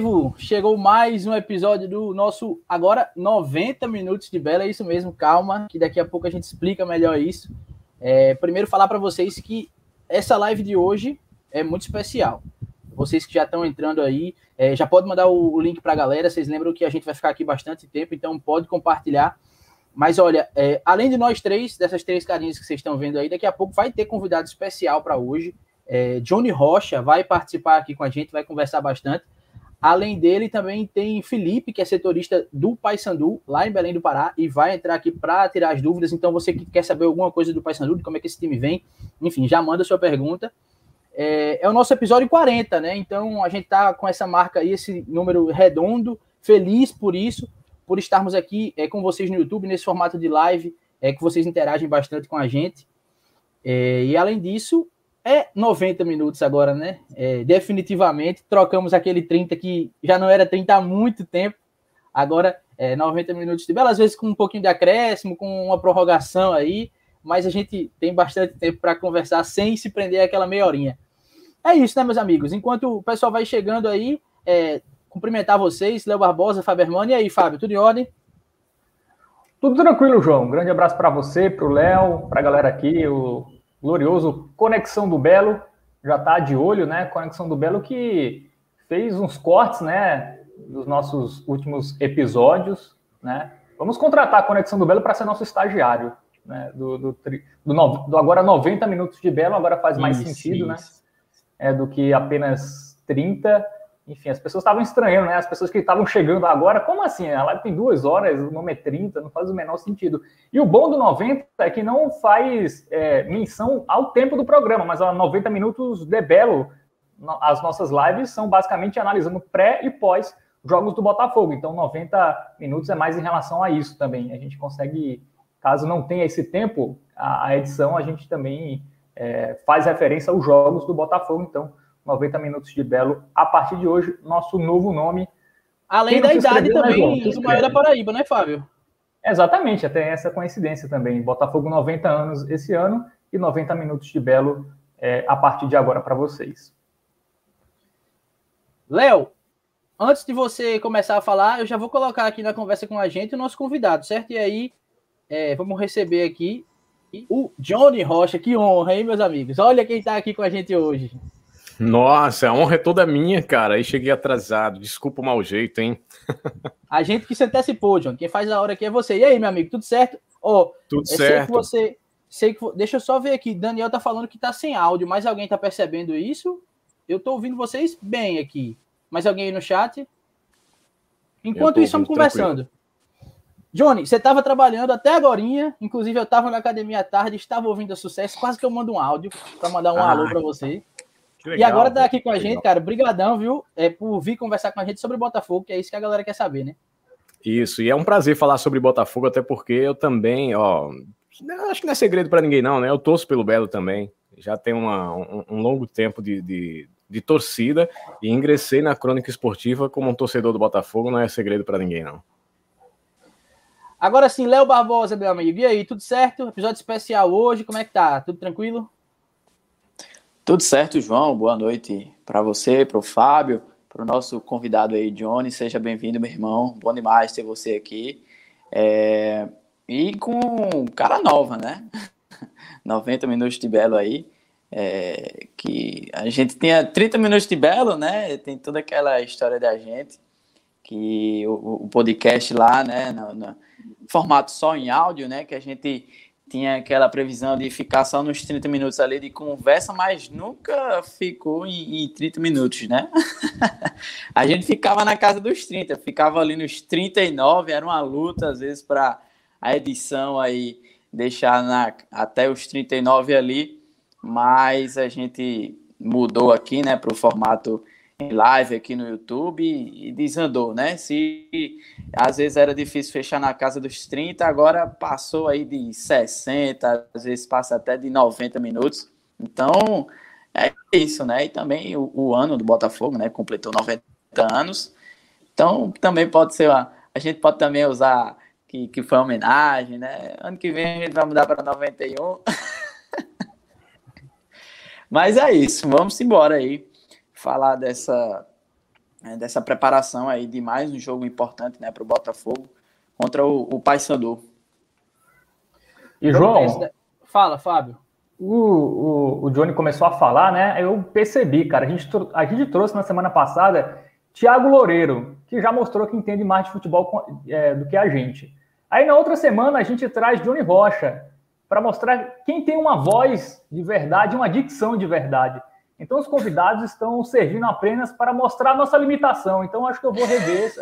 vivo, chegou mais um episódio do nosso, agora, 90 minutos de Belo, é isso mesmo, calma, que daqui a pouco a gente explica melhor isso. Primeiro falar para vocês que essa live de hoje é muito especial. Vocês que já estão entrando aí, já pode mandar o link para a galera, vocês lembram que a gente vai ficar aqui bastante tempo, então pode compartilhar. Mas olha, além de nós três, dessas três carinhas que vocês estão vendo aí, daqui a pouco vai ter convidado especial para hoje. Johnny Rocha vai participar aqui com a gente, vai conversar bastante. Além dele, também tem Felipe, que é setorista do Paysandu, lá em Belém do Pará, e vai entrar aqui para tirar as dúvidas. Então, você que quer saber alguma coisa do Paysandu, de como é que esse time vem, enfim, já manda sua pergunta. É o nosso episódio 40, né? Então, a gente tá com essa marca aí, esse número redondo, feliz por isso, por estarmos aqui com vocês no YouTube, nesse formato de live, que vocês interagem bastante com a gente. E, além disso... 90 minutos agora, né? Definitivamente, trocamos aquele 30 que já não era 30 há muito tempo. Agora, 90 minutos de Belo, às vezes com um pouquinho de acréscimo, com uma prorrogação aí, mas a gente tem bastante tempo para conversar sem se prender àquela meia horinha. É isso, né, meus amigos? Enquanto o pessoal vai chegando aí, cumprimentar vocês, Léo Barbosa, Fábio Hermano. E aí, Fábio, tudo em ordem? Tudo tranquilo, João. Um grande abraço para você, para o Léo, para a galera aqui, o glorioso Conexão do Belo, já está de olho, né? Conexão do Belo que fez uns cortes, né? Dos nossos últimos episódios, né? Vamos contratar a Conexão do Belo para ser nosso estagiário, né? Do agora 90 minutos de Belo, agora faz mais sentido, né? Do que apenas 30. Enfim, as pessoas estavam estranhando, né? As pessoas que estavam chegando agora, como assim? A live tem 2 horas, o nome é 30, não faz o menor sentido. E o bom do 90 é que não faz menção ao tempo do programa, mas a 90 minutos de Belo, as nossas lives são basicamente analisando pré e pós jogos do Botafogo. Então, 90 minutos é mais em relação a isso também. A gente consegue, caso não tenha esse tempo, a edição a gente também faz referência aos jogos do Botafogo, então... 90 minutos de Belo, a partir de hoje, nosso novo nome. Além da idade também, Ismael da Paraíba, né, Fábio? Exatamente, até essa coincidência também. Botafogo 90 anos esse ano e 90 minutos de Belo a partir de agora para vocês. Léo, antes de você começar a falar, eu já vou colocar aqui na conversa com a gente o nosso convidado, certo? E aí, vamos receber aqui o Johnny Rocha. Que honra, hein, meus amigos? Olha quem está aqui com a gente hoje. Nossa, a honra é toda minha, cara. Aí cheguei atrasado. Desculpa o mau jeito, hein? A gente que se antecipou, John. Quem faz a hora aqui é você. E aí, meu amigo, tudo certo? Oh, tudo certo. Deixa eu só ver aqui. Daniel tá falando que tá sem áudio, mas alguém tá percebendo isso? Eu tô ouvindo vocês bem aqui. Mais alguém aí no chat? Enquanto isso, vamos conversando. Johnny, você estava trabalhando até agorinha, inclusive eu estava na academia à tarde, estava ouvindo a Sucesso, quase que eu mando um áudio para mandar um alô para você. Legal, e agora tá aqui com a gente, cara, brigadão, viu, por vir conversar com a gente sobre Botafogo, que é isso que a galera quer saber, né? Isso, e é um prazer falar sobre Botafogo, até porque eu também, acho que não é segredo pra ninguém não, né, eu torço pelo Belo também, já tem um longo tempo de torcida, e ingressei na crônica esportiva como um torcedor do Botafogo, não é segredo pra ninguém não. Agora sim, Léo Barbosa, meu amigo, e aí, tudo certo? Episódio especial hoje, como é que tá? Tudo tranquilo? Tudo certo, João. Boa noite para você, para o Fábio, para o nosso convidado aí, Johnny. Seja bem-vindo, meu irmão. Bom demais ter você aqui. E com cara nova, né? 90 minutos de Belo aí. Que a gente tinha 30 minutos de Belo, né? Tem toda aquela história da gente. Que o podcast lá, né? No formato só em áudio, né? Que a gente... tinha aquela previsão de ficar só nos 30 minutos ali de conversa, mas nunca ficou em 30 minutos, né? A gente ficava na casa dos 30, ficava ali nos 39, era uma luta, às vezes, para a edição aí deixar até os 39 ali, mas a gente mudou aqui, né, para o formato em live aqui no YouTube e desandou, né? Se às vezes era difícil fechar na casa dos 30, agora passou aí de 60, às vezes passa até de 90 minutos. Então, é isso, né? E também o ano do Botafogo, né? Completou 90 anos. Então, também pode ser... A gente pode também usar que foi uma homenagem, né? Ano que vem a gente vai mudar para 91. Mas é isso, vamos embora aí. Falar dessa dessa preparação aí de mais um jogo importante, né, para o Botafogo contra o Paysandu. E João... Fala, Fábio. O Johnny começou a falar, né? Eu percebi, cara. A gente trouxe na semana passada Thiago Loureiro, que já mostrou que entende mais de futebol do que a gente. Aí na outra semana a gente traz Johnny Rocha para mostrar quem tem uma voz de verdade, uma dicção de verdade. Então os convidados estão servindo apenas para mostrar a nossa limitação. Então acho que eu vou rever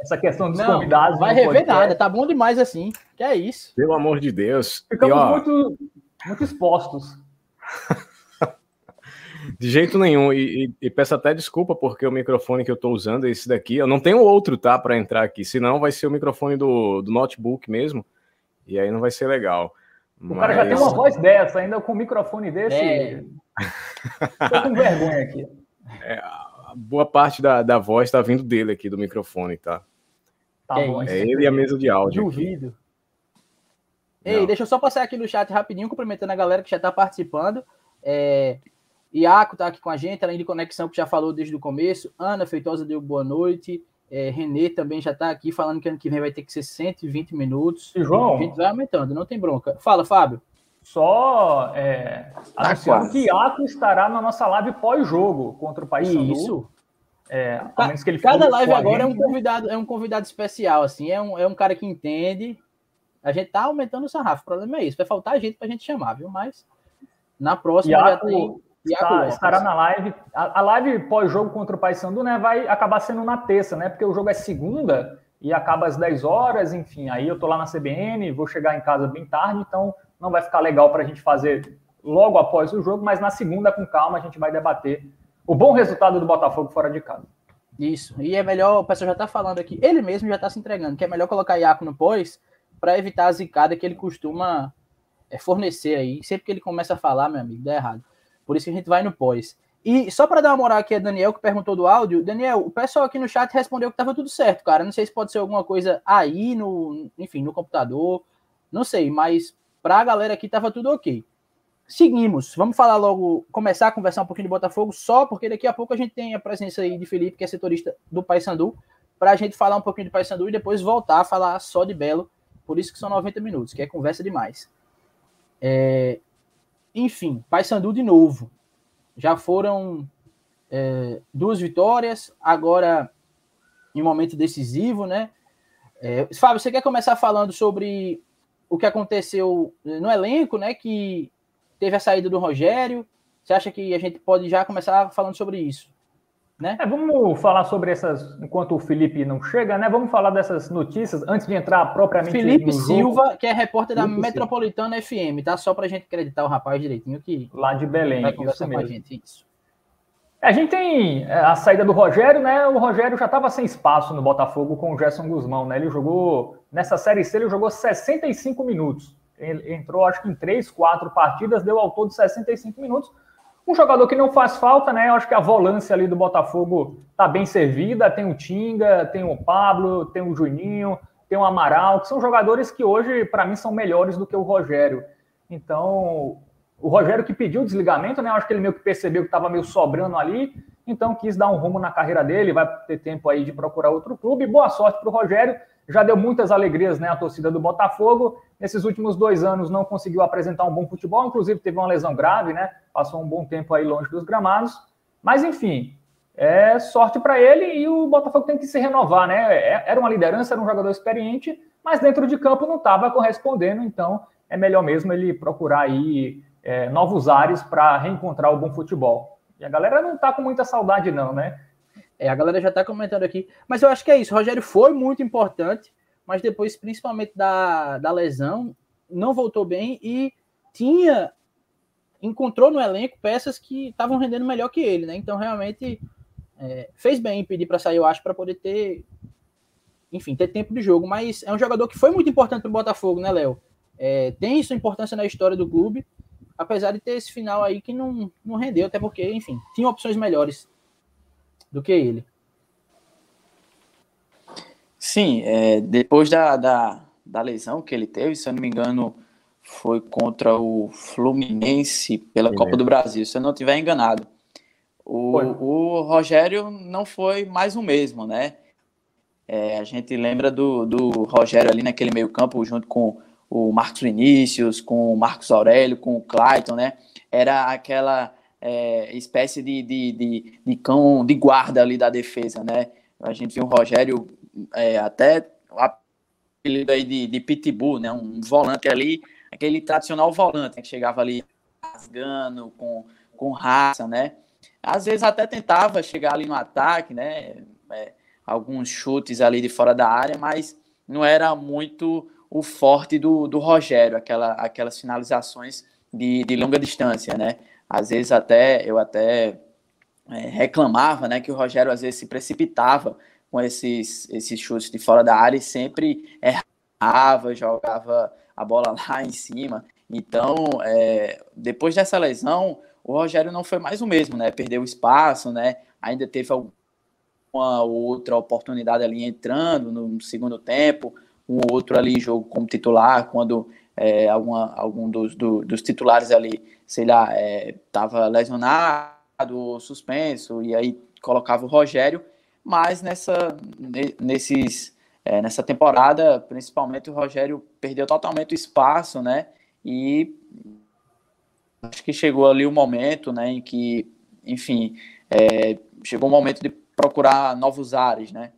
essa questão dos convidados. Não vai rever nada, tá bom demais assim. Que é isso. Pelo amor de Deus. Ficamos muito expostos. De jeito nenhum. E peço até desculpa, porque o microfone que eu estou usando é esse daqui. Eu não tenho outro, tá, para entrar aqui. Senão vai ser o microfone do notebook mesmo. E aí não vai ser legal. O cara já tem uma voz dessa, ainda com um microfone desse. Estou com vergonha aqui. A boa parte da voz está vindo dele aqui, do microfone, tá? Tá bom, é ele e a mesa de áudio. Duvido. Aqui. Ei, não. Deixa eu só passar aqui no chat rapidinho, cumprimentando a galera que já está participando. Iaco está aqui com a gente, além de Conexão, que já falou desde o começo. Ana Feitosa deu boa noite. Renê também já está aqui, falando que ano que vem vai ter que ser 120 minutos. E João? A gente vai aumentando, não tem bronca. Fala, Fábio. Só anunciando que Iaco estará na nossa live pós-jogo contra o Paysandu. Isso. A menos que ele cada live agora é um convidado especial, assim, é um cara que entende. A gente tá aumentando o sarrafo, o problema é isso, vai faltar gente pra gente chamar, viu? Mas na próxima Iaco, já tem... estará na live. A live pós-jogo contra o Paysandu, né, vai acabar sendo na terça, né, porque o jogo é segunda e acaba às 10 horas, enfim, aí eu tô lá na CBN, vou chegar em casa bem tarde, então não vai ficar legal pra gente fazer logo após o jogo, mas na segunda, com calma, a gente vai debater o bom resultado do Botafogo fora de casa. Isso, e é melhor, o pessoal já tá falando aqui, ele mesmo já tá se entregando, que é melhor colocar Iaco no pós, para evitar a zicada que ele costuma fornecer aí. Sempre que ele começa a falar, meu amigo, dá errado. Por isso que a gente vai no pós. E só para dar uma moral aqui a Daniel, que perguntou do áudio. Daniel, o pessoal aqui no chat respondeu que tava tudo certo, cara. Não sei se pode ser alguma coisa aí, no computador. Não sei, mas para a galera aqui tava tudo ok. Seguimos. Vamos falar logo, começar a conversar um pouquinho de Botafogo só, porque daqui a pouco a gente tem a presença aí de Felipe, que é setorista do Paysandu, para a gente falar um pouquinho de Paysandu e depois voltar a falar só de Belo. Por isso que são 90 minutos, que é conversa demais. Enfim, Paysandu de novo. Já foram 2 vitórias, agora em um momento decisivo, né? Fábio, você quer começar falando sobre o que aconteceu no elenco, né? Que teve a saída do Rogério. Você acha que a gente pode já começar falando sobre isso? Né? Vamos falar sobre essas, enquanto o Felipe não chega, né? Vamos falar dessas notícias antes de entrar propriamente Felipe no jogo. Silva, que é repórter da Metropolitana FM, tá? Só pra gente acreditar o rapaz direitinho que lá de Belém, vai conversar com a gente, isso. A gente tem a saída do Rogério, né? O Rogério já estava sem espaço no Botafogo com o Gerson Guzmão, né? Ele jogou nessa Série C, ele jogou 65 minutos. Ele entrou, acho que em 3, 4 partidas, deu ao todo 65 minutos. Um jogador que não faz falta, né? Eu acho que a volância ali do Botafogo tá bem servida. Tem o Tinga, tem o Pablo, tem o Juninho, tem o Amaral, que são jogadores que hoje, para mim, são melhores do que o Rogério. Então, o Rogério que pediu o desligamento, né? Eu acho que ele meio que percebeu que estava meio sobrando ali, então quis dar um rumo na carreira dele, vai ter tempo aí de procurar outro clube. Boa sorte para o Rogério. Já deu muitas alegrias, né, a torcida do Botafogo. Nesses últimos 2 anos não conseguiu apresentar um bom futebol, inclusive teve uma lesão grave, né? Passou um bom tempo aí longe dos gramados. Mas, enfim, é sorte para ele e o Botafogo tem que se renovar, né? Era uma liderança, era um jogador experiente, mas dentro de campo não estava correspondendo, então é melhor mesmo ele procurar aí novos ares para reencontrar o bom futebol. E a galera não está com muita saudade não, né? A galera já está comentando aqui. Mas eu acho que é isso. O Rogério foi muito importante, mas depois, principalmente da lesão, não voltou bem e encontrou no elenco peças que estavam rendendo melhor que ele, né? Então, realmente, fez bem em pedir para sair, eu acho, para poder ter tempo de jogo. Mas é um jogador que foi muito importante para o Botafogo, né, Léo? Tem sua importância na história do clube, apesar de ter esse final aí que não rendeu, até porque, enfim, tinha opções melhores do que ele. Sim, depois da lesão que ele teve, se eu não me engano, foi contra o Fluminense pela Copa do Brasil, se eu não estiver enganado. O Rogério não foi mais o mesmo, né? É, a gente lembra do Rogério ali naquele meio campo, junto com o Marcos Vinícius, com o Marcos Aurélio, com o Clayton, né? Era aquela espécie de cão de guarda ali da defesa, né? A gente viu o Rogério até apelido aí de pitbull, né? Um volante ali, aquele tradicional volante, né? Que chegava ali rasgando, com raça, né? Às vezes até tentava chegar ali no ataque, né? Alguns chutes ali de fora da área, mas não era muito o forte do Rogério, aquelas finalizações de longa distância, né? Às vezes eu reclamava, né, que o Rogério às vezes se precipitava com esses chutes de fora da área e sempre errava, jogava a bola lá em cima. Então, depois dessa lesão, o Rogério não foi mais o mesmo, né? Perdeu espaço, né? Ainda teve uma outra oportunidade ali entrando no segundo tempo, um outro ali jogo como titular, quando algum dos titulares ali, sei lá, estava lesionado ou suspenso, e aí colocava o Rogério, mas nessa temporada, principalmente, o Rogério perdeu totalmente o espaço, né? E acho que chegou ali o momento, né, em que, enfim, chegou o momento de procurar novos ares, né?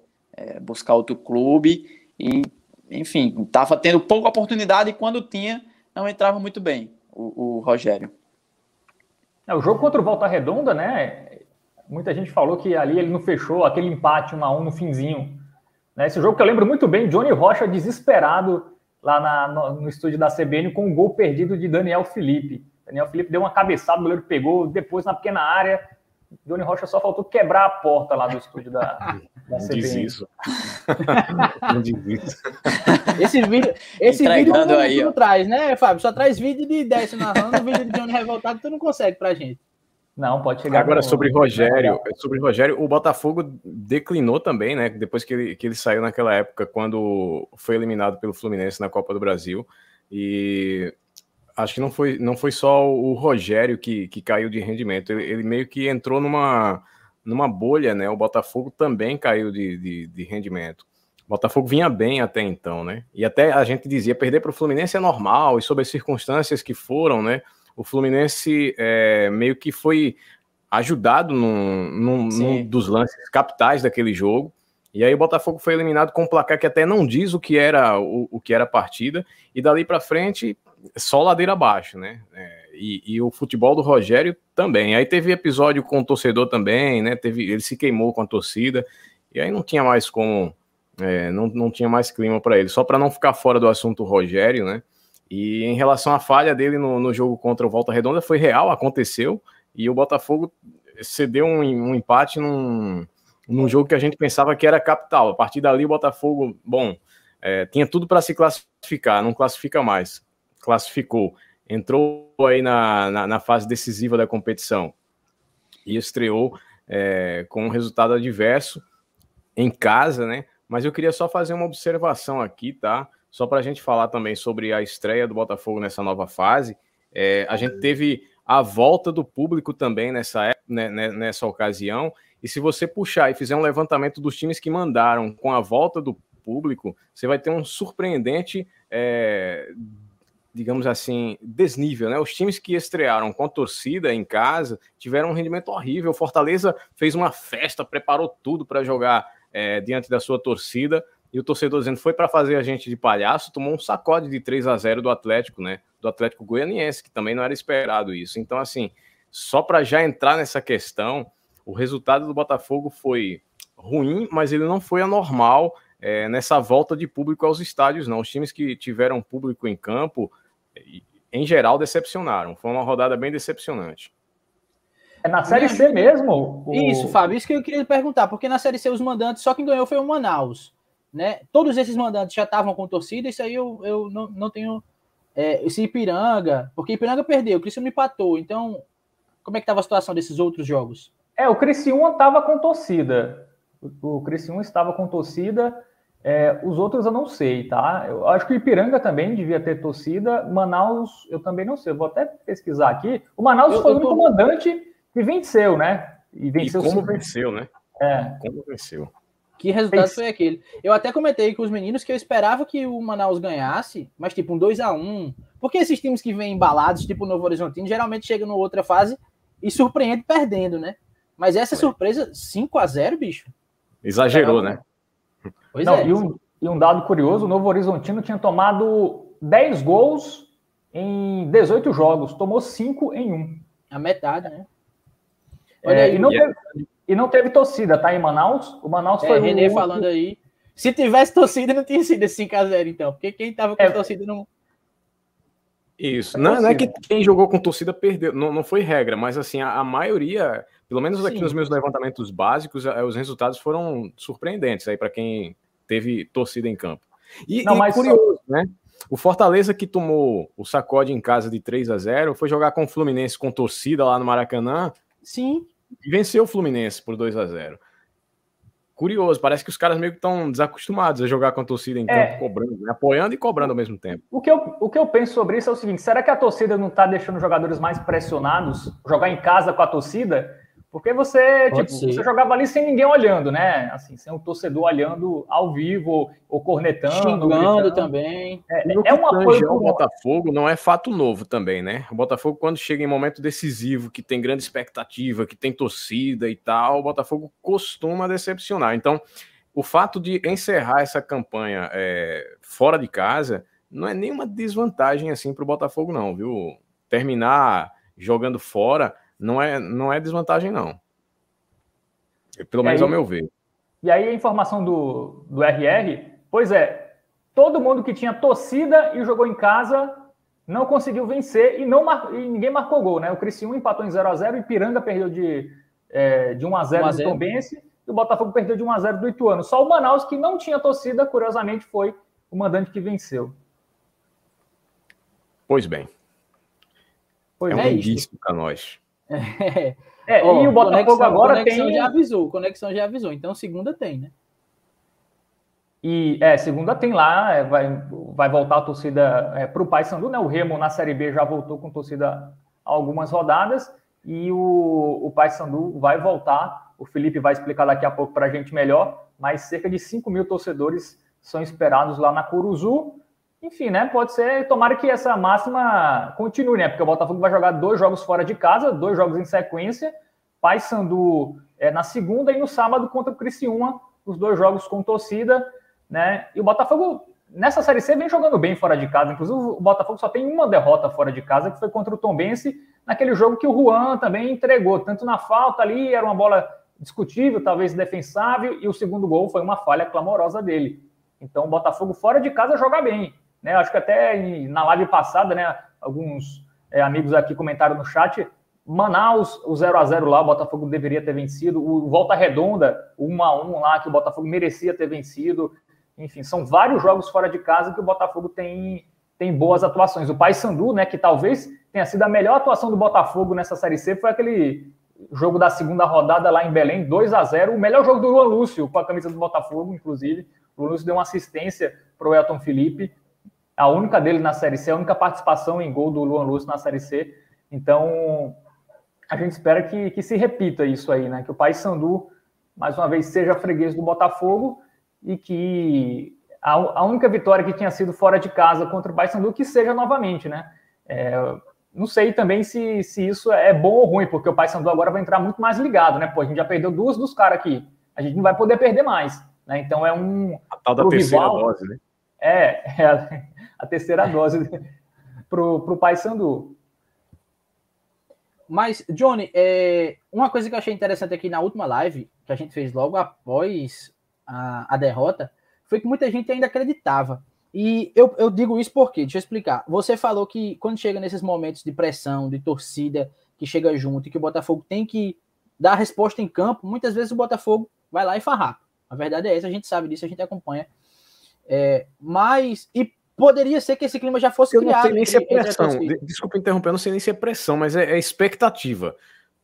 Buscar outro clube e, enfim, estava tendo pouca oportunidade e quando tinha, não entrava muito bem o Rogério. O jogo contra o Volta Redonda, né? Muita gente falou que ali ele não fechou aquele empate 1-1 no finzinho. Né? Esse jogo que eu lembro muito bem, Johnny Rocha desesperado lá no estúdio da CBN com um gol perdido de Daniel Felipe. Daniel Felipe deu uma cabeçada, o goleiro pegou, depois na pequena área, Johnny Rocha só faltou quebrar a porta lá do estúdio da CBN. Diz isso. Não diz isso. Esse vídeo tu não traz, né, Fábio? Só traz vídeo de 10 narrando, vídeo de Johnny revoltado, tu não consegue pra gente. Não, pode chegar. Agora, sobre Rogério, o Botafogo declinou também, né? Depois que ele saiu naquela época, quando foi eliminado pelo Fluminense na Copa do Brasil. E acho que não foi só o Rogério que caiu de rendimento, ele meio que entrou numa bolha, né? O Botafogo também caiu de rendimento. O Botafogo vinha bem até então, né? E até a gente dizia, perder para o Fluminense é normal, e sob as circunstâncias que foram, né? O Fluminense meio que foi ajudado num dos lances capitais daquele jogo. E aí o Botafogo foi eliminado com um placar que até não diz o que era a partida, e dali para frente só ladeira abaixo, né? E o futebol do Rogério também. Aí teve episódio com o torcedor também, né? Ele se queimou com a torcida, e aí não tinha mais como, não tinha mais clima para ele. Só para não ficar fora do assunto Rogério, né? E em relação à falha dele no jogo contra o Volta Redonda, foi real, aconteceu, e o Botafogo cedeu um empate num jogo que a gente pensava que era capital. A partir dali o Botafogo, tinha tudo para se classificar, não classifica mais, classificou, entrou aí na fase decisiva da competição e estreou com um resultado adverso em casa, né? Mas eu queria só fazer uma observação aqui, tá? Só para a gente falar também sobre a estreia do Botafogo nessa nova fase. A gente teve a volta do público também nessa ocasião. E se você puxar e fizer um levantamento dos times que mandaram com a volta do público, você vai ter um surpreendente, digamos assim, desnível, né? Os times que estrearam com a torcida em casa tiveram um rendimento horrível. O Fortaleza fez uma festa, preparou tudo para jogar diante da sua torcida, e o torcedor dizendo, foi para fazer a gente de palhaço, tomou um sacode de 3-0 do Atlético, né? Do Atlético Goianiense, que também não era esperado isso. Então, assim, só para já entrar nessa questão, o resultado do Botafogo foi ruim, mas ele não foi anormal nessa volta de público aos estádios, não. Os times que tiveram público em campo, em geral, decepcionaram. Foi uma rodada bem decepcionante. É na Série C mesmo? Isso, Fábio, isso que eu queria perguntar, porque na Série C os mandantes, só quem ganhou foi o Manaus, né? Todos esses mandantes já estavam com torcida, isso aí eu não tenho... Esse Ipiranga, porque Ipiranga perdeu, o Criciúma empatou, então como é que estava a situação desses outros jogos? O Criciúma estava com torcida. O Criciúma estava com torcida. Os outros eu não sei, tá? Eu acho que o Ipiranga também devia ter torcida. Manaus, eu também não sei. Eu vou até pesquisar aqui. O Manaus foi o único mandante que venceu, né? E venceu. E como venceu, né? É. Como venceu. Que resultado foi aquele? Eu até comentei com os meninos que eu esperava que o Manaus ganhasse, mas tipo um 2-1. Porque esses times que vêm embalados, tipo o Novo Horizontino, geralmente chegam na outra fase e surpreende perdendo, né? Mas essa surpresa, 5-0, bicho. Exagerou, né? Pois não, é. E um dado curioso, o Novo Horizontino tinha tomado 10 gols em 18 jogos. Tomou 5 em 1. A metade, né? Olha aí, e não teve torcida, tá? Em Manaus. O Manaus foi o René falando aí. Se tivesse torcida, não tinha sido 5-0, então. Porque quem tava com torcida não... Isso. Não é que quem jogou com torcida perdeu. Não, não foi regra, mas assim, a maioria... Pelo menos aqui nos meus levantamentos básicos, os resultados foram surpreendentes aí para quem teve torcida em campo. E curioso, né? O Fortaleza, que tomou o sacode em casa de 3-0, foi jogar com o Fluminense com torcida lá no Maracanã. Sim. E venceu o Fluminense por 2-0. Curioso, parece que os caras meio que estão desacostumados a jogar com a torcida em campo, cobrando, né? Apoiando e cobrando ao mesmo tempo. O que eu penso sobre isso é o seguinte, será que a torcida não está deixando os jogadores mais pressionados jogar em casa com a torcida? Porque você jogava ali sem ninguém olhando, né? Assim, sem um torcedor olhando ao vivo, ou cornetando. Xingando também. É uma coisa... O Botafogo não é fato novo também, né? O Botafogo, quando chega em momento decisivo, que tem grande expectativa, que tem torcida e tal, o Botafogo costuma decepcionar. Então, o fato de encerrar essa campanha fora de casa não é nenhuma desvantagem assim para o Botafogo, não, viu? Terminar jogando fora... Não é desvantagem, não. Pelo menos ao meu ver. E aí a informação do RR, todo mundo que tinha torcida e jogou em casa não conseguiu vencer e ninguém marcou gol, né? O Criciúma empatou em 0-0, o Ipiranga perdeu de 1-0 do Tombense e o Botafogo perdeu de 1-0 do Ituano. Só o Manaus, que não tinha torcida, curiosamente foi o mandante que venceu. Pois bem. É um indício para nós. E o Botafogo agora tem... Conexão já avisou, então segunda tem, né? Segunda tem lá, vai voltar a torcida para o Paysandu, né? O Remo na Série B já voltou com torcida algumas rodadas e o Paysandu vai voltar, o Felipe vai explicar daqui a pouco para a gente melhor, mas cerca de 5 mil torcedores são esperados lá na Curuzu. Enfim, né? Pode ser, tomara que essa máxima continue, né? Porque o Botafogo vai jogar 2 jogos fora de casa, 2 jogos em sequência, Paysandu na segunda e no sábado contra o Criciúma, os 2 jogos com torcida, né? E o Botafogo, nessa Série C, vem jogando bem fora de casa, inclusive o Botafogo só tem uma derrota fora de casa, que foi contra o Tombense, naquele jogo que o Juan também entregou, tanto na falta ali, era uma bola discutível, talvez defensável, e o segundo gol foi uma falha clamorosa dele. Então o Botafogo fora de casa joga bem. Né, acho que até na live passada, né, alguns amigos aqui comentaram no chat, Manaus, o 0-0 lá, o Botafogo deveria ter vencido, o Volta Redonda, o 1-1 lá, que o Botafogo merecia ter vencido, enfim, são vários jogos fora de casa que o Botafogo tem boas atuações. O Paysandu, né, que talvez tenha sido a melhor atuação do Botafogo nessa Série C, foi aquele jogo da segunda rodada lá em Belém, 2-0, o melhor jogo do Luan Lúcio, com a camisa do Botafogo, inclusive, o Luan Lúcio deu uma assistência para o Elton Felipe, a única dele na Série C, a única participação em gol do Luan Lúcio na Série C. Então, a gente espera que se repita isso aí, né? Que o Paysandu, mais uma vez, seja freguês do Botafogo e que a única vitória que tinha sido fora de casa contra o Paysandu, que seja novamente, né? Não sei também se isso é bom ou ruim, porque o Paysandu agora vai entrar muito mais ligado, né? Pô, a gente já perdeu 2 dos caras aqui. A gente não vai poder perder mais, né? Então, é um... A tal da terceira dose, né? A terceira dose pro Paysandu. Mas, Johnny, uma coisa que eu achei interessante aqui na última live, que a gente fez logo após a derrota, foi que muita gente ainda acreditava. E eu digo isso porque, deixa eu explicar, você falou que quando chega nesses momentos de pressão, de torcida, que chega junto e que o Botafogo tem que dar a resposta em campo, muitas vezes o Botafogo vai lá e farrapa. A verdade é essa, a gente sabe disso, a gente acompanha. Mas poderia ser que esse clima já fosse criado. Eu não sei nem se é pressão, desculpa interromper, eu não sei nem se é pressão, mas é expectativa.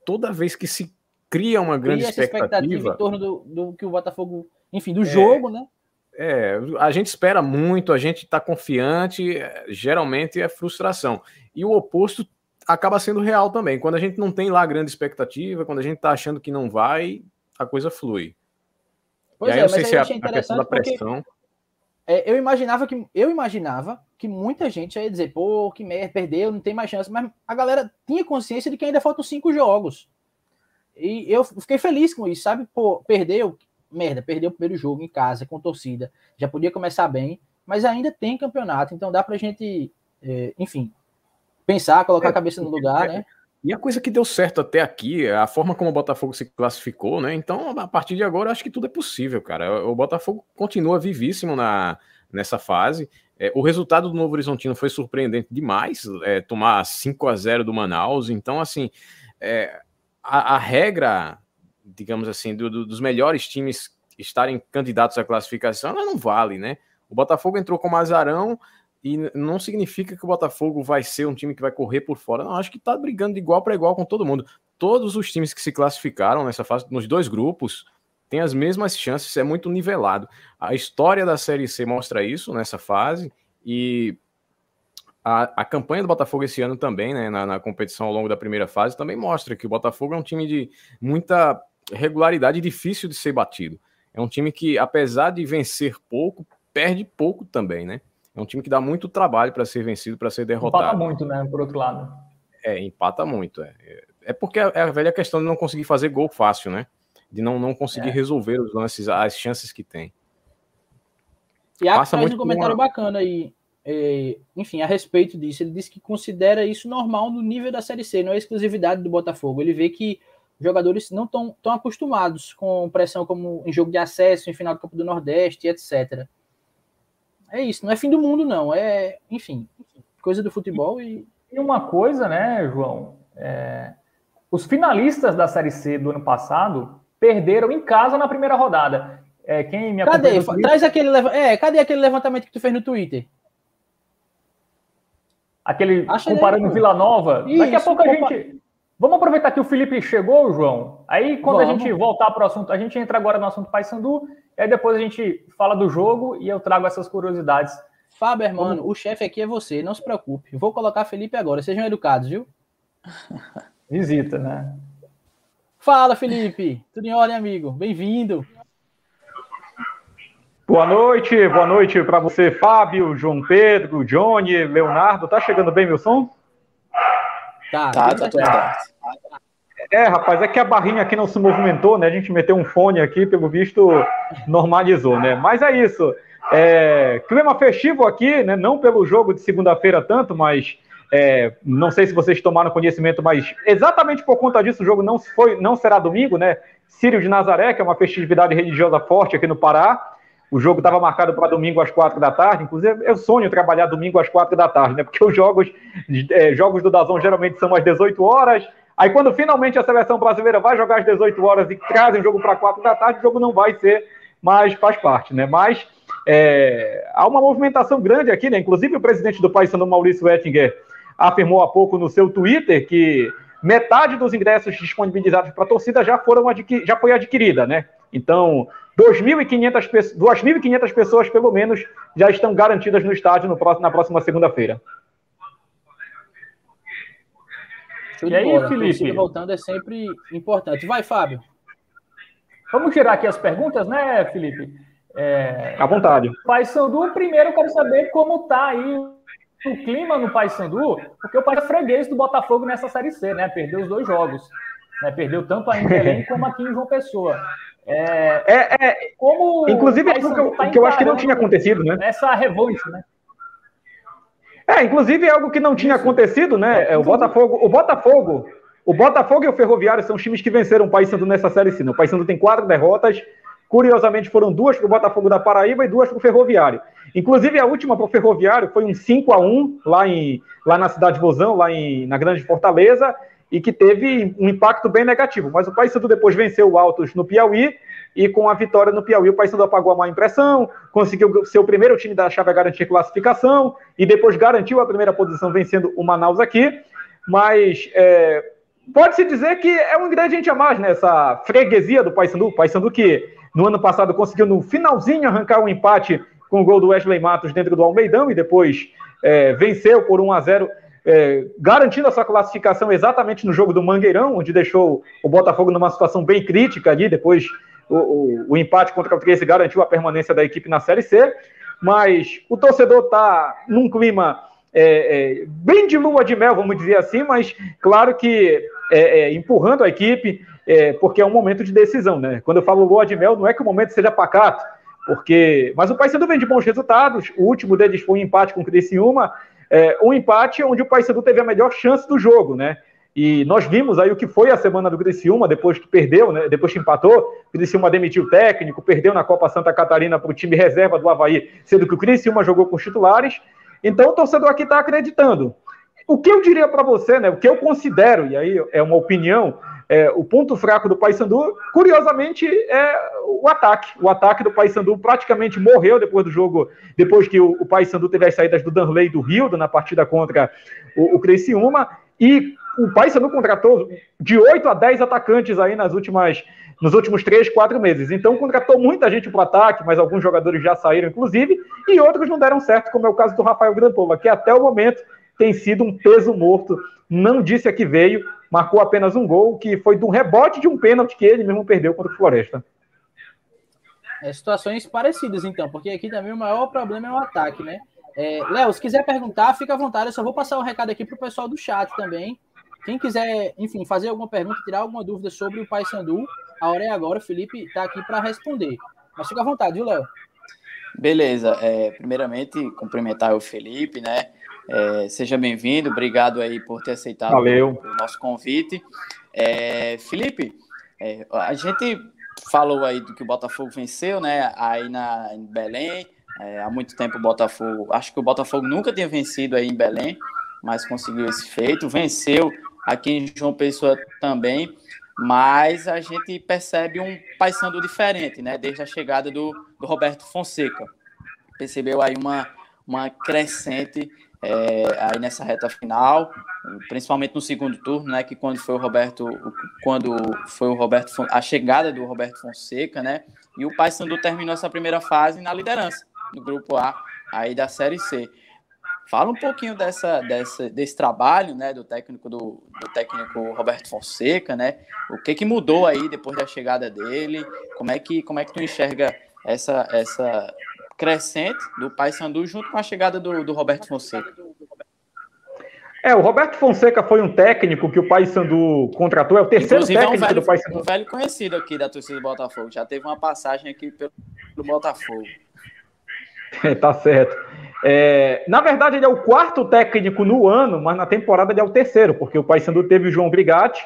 Toda vez que se cria uma grande expectativa em torno do que o Botafogo, enfim, do jogo, né? A gente espera muito, a gente tá confiante, geralmente é frustração. E o oposto acaba sendo real também. Quando a gente não tem lá grande expectativa, quando a gente tá achando que não vai, a coisa flui. Pois e aí, eu não sei se é a questão da pressão. Eu imaginava que muita gente ia dizer, pô, que merda, perdeu, não tem mais chance. Mas a galera tinha consciência de que ainda faltam 5 jogos. E eu fiquei feliz com isso, sabe? Pô, perdeu, merda, perdeu o primeiro jogo em casa, com torcida. Já podia começar bem, mas ainda tem campeonato. Então dá pra gente, enfim, pensar, colocar a cabeça no lugar, né? E a coisa que deu certo até aqui, a forma como o Botafogo se classificou, né? Então, a partir de agora, eu acho que tudo é possível, cara. O Botafogo continua vivíssimo nessa fase. O resultado do Novo Horizontino foi surpreendente demais, tomar 5-0 do Manaus. Então, assim, a regra, digamos assim, dos melhores times estarem candidatos à classificação, ela não vale, né? O Botafogo entrou como azarão, e não significa que o Botafogo vai ser um time que vai correr por fora. Não, acho que tá brigando de igual para igual com todo mundo. Todos os times que se classificaram nessa fase, nos dois grupos, têm as mesmas chances, é muito nivelado. A história da Série C mostra isso nessa fase, e a campanha do Botafogo esse ano também, né, na competição ao longo da primeira fase, também mostra que o Botafogo é um time de muita regularidade, difícil de ser batido. É um time que, apesar de vencer pouco, perde pouco também, né? É um time que dá muito trabalho para ser vencido, para ser derrotado. Empata muito, né? Por outro lado. Empata muito. É porque é a velha questão de não conseguir fazer gol fácil, né? De não conseguir resolver os lances, as chances que tem. E há um comentário bacana aí, enfim, a respeito disso. Ele disse que considera isso normal no nível da Série C, não é exclusividade do Botafogo. Ele vê que jogadores não estão tão acostumados com pressão como em jogo de acesso, em final de Copa do Nordeste, etc. É isso, não é fim do mundo, não. Enfim, coisa do futebol e... E uma coisa, né, João? Os finalistas da Série C do ano passado perderam em casa na primeira rodada. Quem me acompanha... Cadê? Traz cadê aquele levantamento que tu fez no Twitter? Aquele acho comparando Vila Nova? Isso, daqui a pouco a gente... Vamos aproveitar que o Felipe chegou, João. Aí, quando a gente voltar para o assunto... A gente entra agora no assunto Paysandu... E aí depois a gente fala do jogo e eu trago essas curiosidades. Fábio Hermano, o chefe aqui é você, não se preocupe. Vou colocar Felipe agora, sejam educados, viu? Visita, né? Fala, Felipe. Tudo em ordem, amigo? Bem-vindo. Boa noite para você, Fábio, João Pedro, Johnny, Leonardo. Tá chegando bem meu som? Tá tudo certo. Rapaz, é que a barrinha aqui não se movimentou, né? A gente meteu um fone aqui, pelo visto, normalizou, né? Mas é isso. Clima festivo aqui, né? Não pelo jogo de segunda-feira tanto, mas não sei se vocês tomaram conhecimento, mas exatamente por conta disso o jogo não será domingo, né? Círio de Nazaré, que é uma festividade religiosa forte aqui no Pará. O jogo estava marcado para domingo às 16h. Inclusive, eu sonho trabalhar domingo às 16h, né? Porque os jogos do DAZN geralmente são às 18h. Aí, quando finalmente a seleção brasileira vai jogar às 18h e trazem o jogo para 16h, o jogo não vai ser, mas faz parte, né? Mas há uma movimentação grande aqui, né? Inclusive, o presidente do Paysandu, Maurício Ettinger, afirmou há pouco no seu Twitter que metade dos ingressos disponibilizados para a torcida já foi adquirida, né? Então, 2.500 pessoas, pelo menos, já estão garantidas no estádio na próxima segunda-feira. E aí, bola. Felipe? Voltando é sempre importante. Vai, Fábio. Vamos tirar aqui as perguntas, né, Felipe? À vontade. Paysandu, primeiro eu quero saber como tá aí o clima no Paysandu, porque o Paysandu é freguês do Botafogo nessa Série C, né? Perdeu os 2 jogos. Né? Perdeu tanto em Belém como aqui em João Pessoa. Como inclusive, é algo que eu acho que não tinha acontecido, né? Essa revanche, né? Inclusive é algo que não tinha acontecido, né? O Botafogo e o Ferroviário são os times que venceram o Paysandu nessa Série C. O Paysandu tem 4 derrotas, curiosamente foram 2 para o Botafogo da Paraíba e 2 para o Ferroviário. Inclusive a última para o Ferroviário foi um 5-1 lá na cidade de Bozão, na Grande Fortaleza, e que teve um impacto bem negativo. Mas o Paysandu depois venceu o Altos no Piauí, e com a vitória no Piauí, o Paysandu apagou a má impressão, conseguiu ser o primeiro time da chave a garantir classificação, e depois garantiu a primeira posição vencendo o Manaus aqui. Mas pode-se dizer que é um ingrediente a mais nessa freguesia do Paysandu. O Paysandu que no ano passado conseguiu no finalzinho arrancar um empate com o gol do Wesley Matos dentro do Almeidão, e depois venceu por 1-0 garantindo a sua classificação exatamente no jogo do Mangueirão, onde deixou o Botafogo numa situação bem crítica ali, depois o empate contra o Campinense garantiu a permanência da equipe na Série C, mas o torcedor está num clima bem de lua de mel, vamos dizer assim, mas claro que empurrando a equipe, porque é um momento de decisão, né? Quando eu falo lua de mel, não é que o momento seja pacato, mas o Paysandu vem de bons resultados, o último deles foi um empate com o Criciúma, um empate onde o Paysandu teve a melhor chance do jogo, né? E nós vimos aí o que foi a semana do Criciúma, depois que perdeu, né? Depois que empatou, o Criciúma demitiu o técnico, perdeu na Copa Santa Catarina para o time reserva do Avaí, sendo que o Criciúma jogou com os titulares. Então o torcedor aqui está acreditando. O que eu diria para você, né? O que eu considero, e aí é uma opinião, o ponto fraco do Paysandu, curiosamente, é o ataque. O ataque do Paysandu praticamente morreu depois do jogo, depois que o Paysandu teve as saídas do Danley e do Rildo na partida contra o Criciúma, e o Paysandu contratou de 8 a 10 atacantes aí nos últimos 3, 4 meses. Então, contratou muita gente para o ataque, mas alguns jogadores já saíram, inclusive, e outros não deram certo, como é o caso do Rafael Grantova, que até o momento tem sido um peso morto, não disse a que veio, marcou apenas um gol, que foi de um rebote de um pênalti que ele mesmo perdeu contra o Floresta. Situações parecidas, então, porque aqui também o maior problema é o ataque, né? Léo, se quiser perguntar, fica à vontade, eu só vou passar o recado aqui para o pessoal do chat também. Quem quiser, enfim, fazer alguma pergunta, tirar alguma dúvida sobre o Paysandu, a hora é agora, o Felipe está aqui para responder. Mas fica à vontade, viu, Léo? Beleza, primeiramente, cumprimentar o Felipe, né? Seja bem-vindo, obrigado aí por ter aceitado o nosso convite. Felipe, a gente falou aí do que o Botafogo venceu, né? Aí em Belém, há muito tempo o Botafogo, acho que o Botafogo nunca tinha vencido aí em Belém, mas conseguiu esse feito, venceu aqui em João Pessoa também, mas a gente percebe um Paysandu diferente, né? Desde a chegada do Roberto Fonseca, percebeu aí uma crescente aí nessa reta final, principalmente no segundo turno, né, que a chegada do Roberto Fonseca, né, e o Paysandu terminou essa primeira fase na liderança do grupo A aí da Série C. Fala um pouquinho desse trabalho, né, do técnico Roberto Fonseca, né, o que mudou aí depois da chegada dele, como é que tu enxerga essa crescente do Paysandu junto com a chegada do Roberto Fonseca. O Roberto Fonseca foi um técnico que o Paysandu contratou, é o terceiro técnico do Paysandu. Um velho conhecido aqui da torcida do Botafogo, já teve uma passagem aqui pelo Botafogo. Tá certo. Na verdade, ele é o quarto técnico no ano, mas na temporada ele é o terceiro, porque o Paysandu teve o João Brigatti.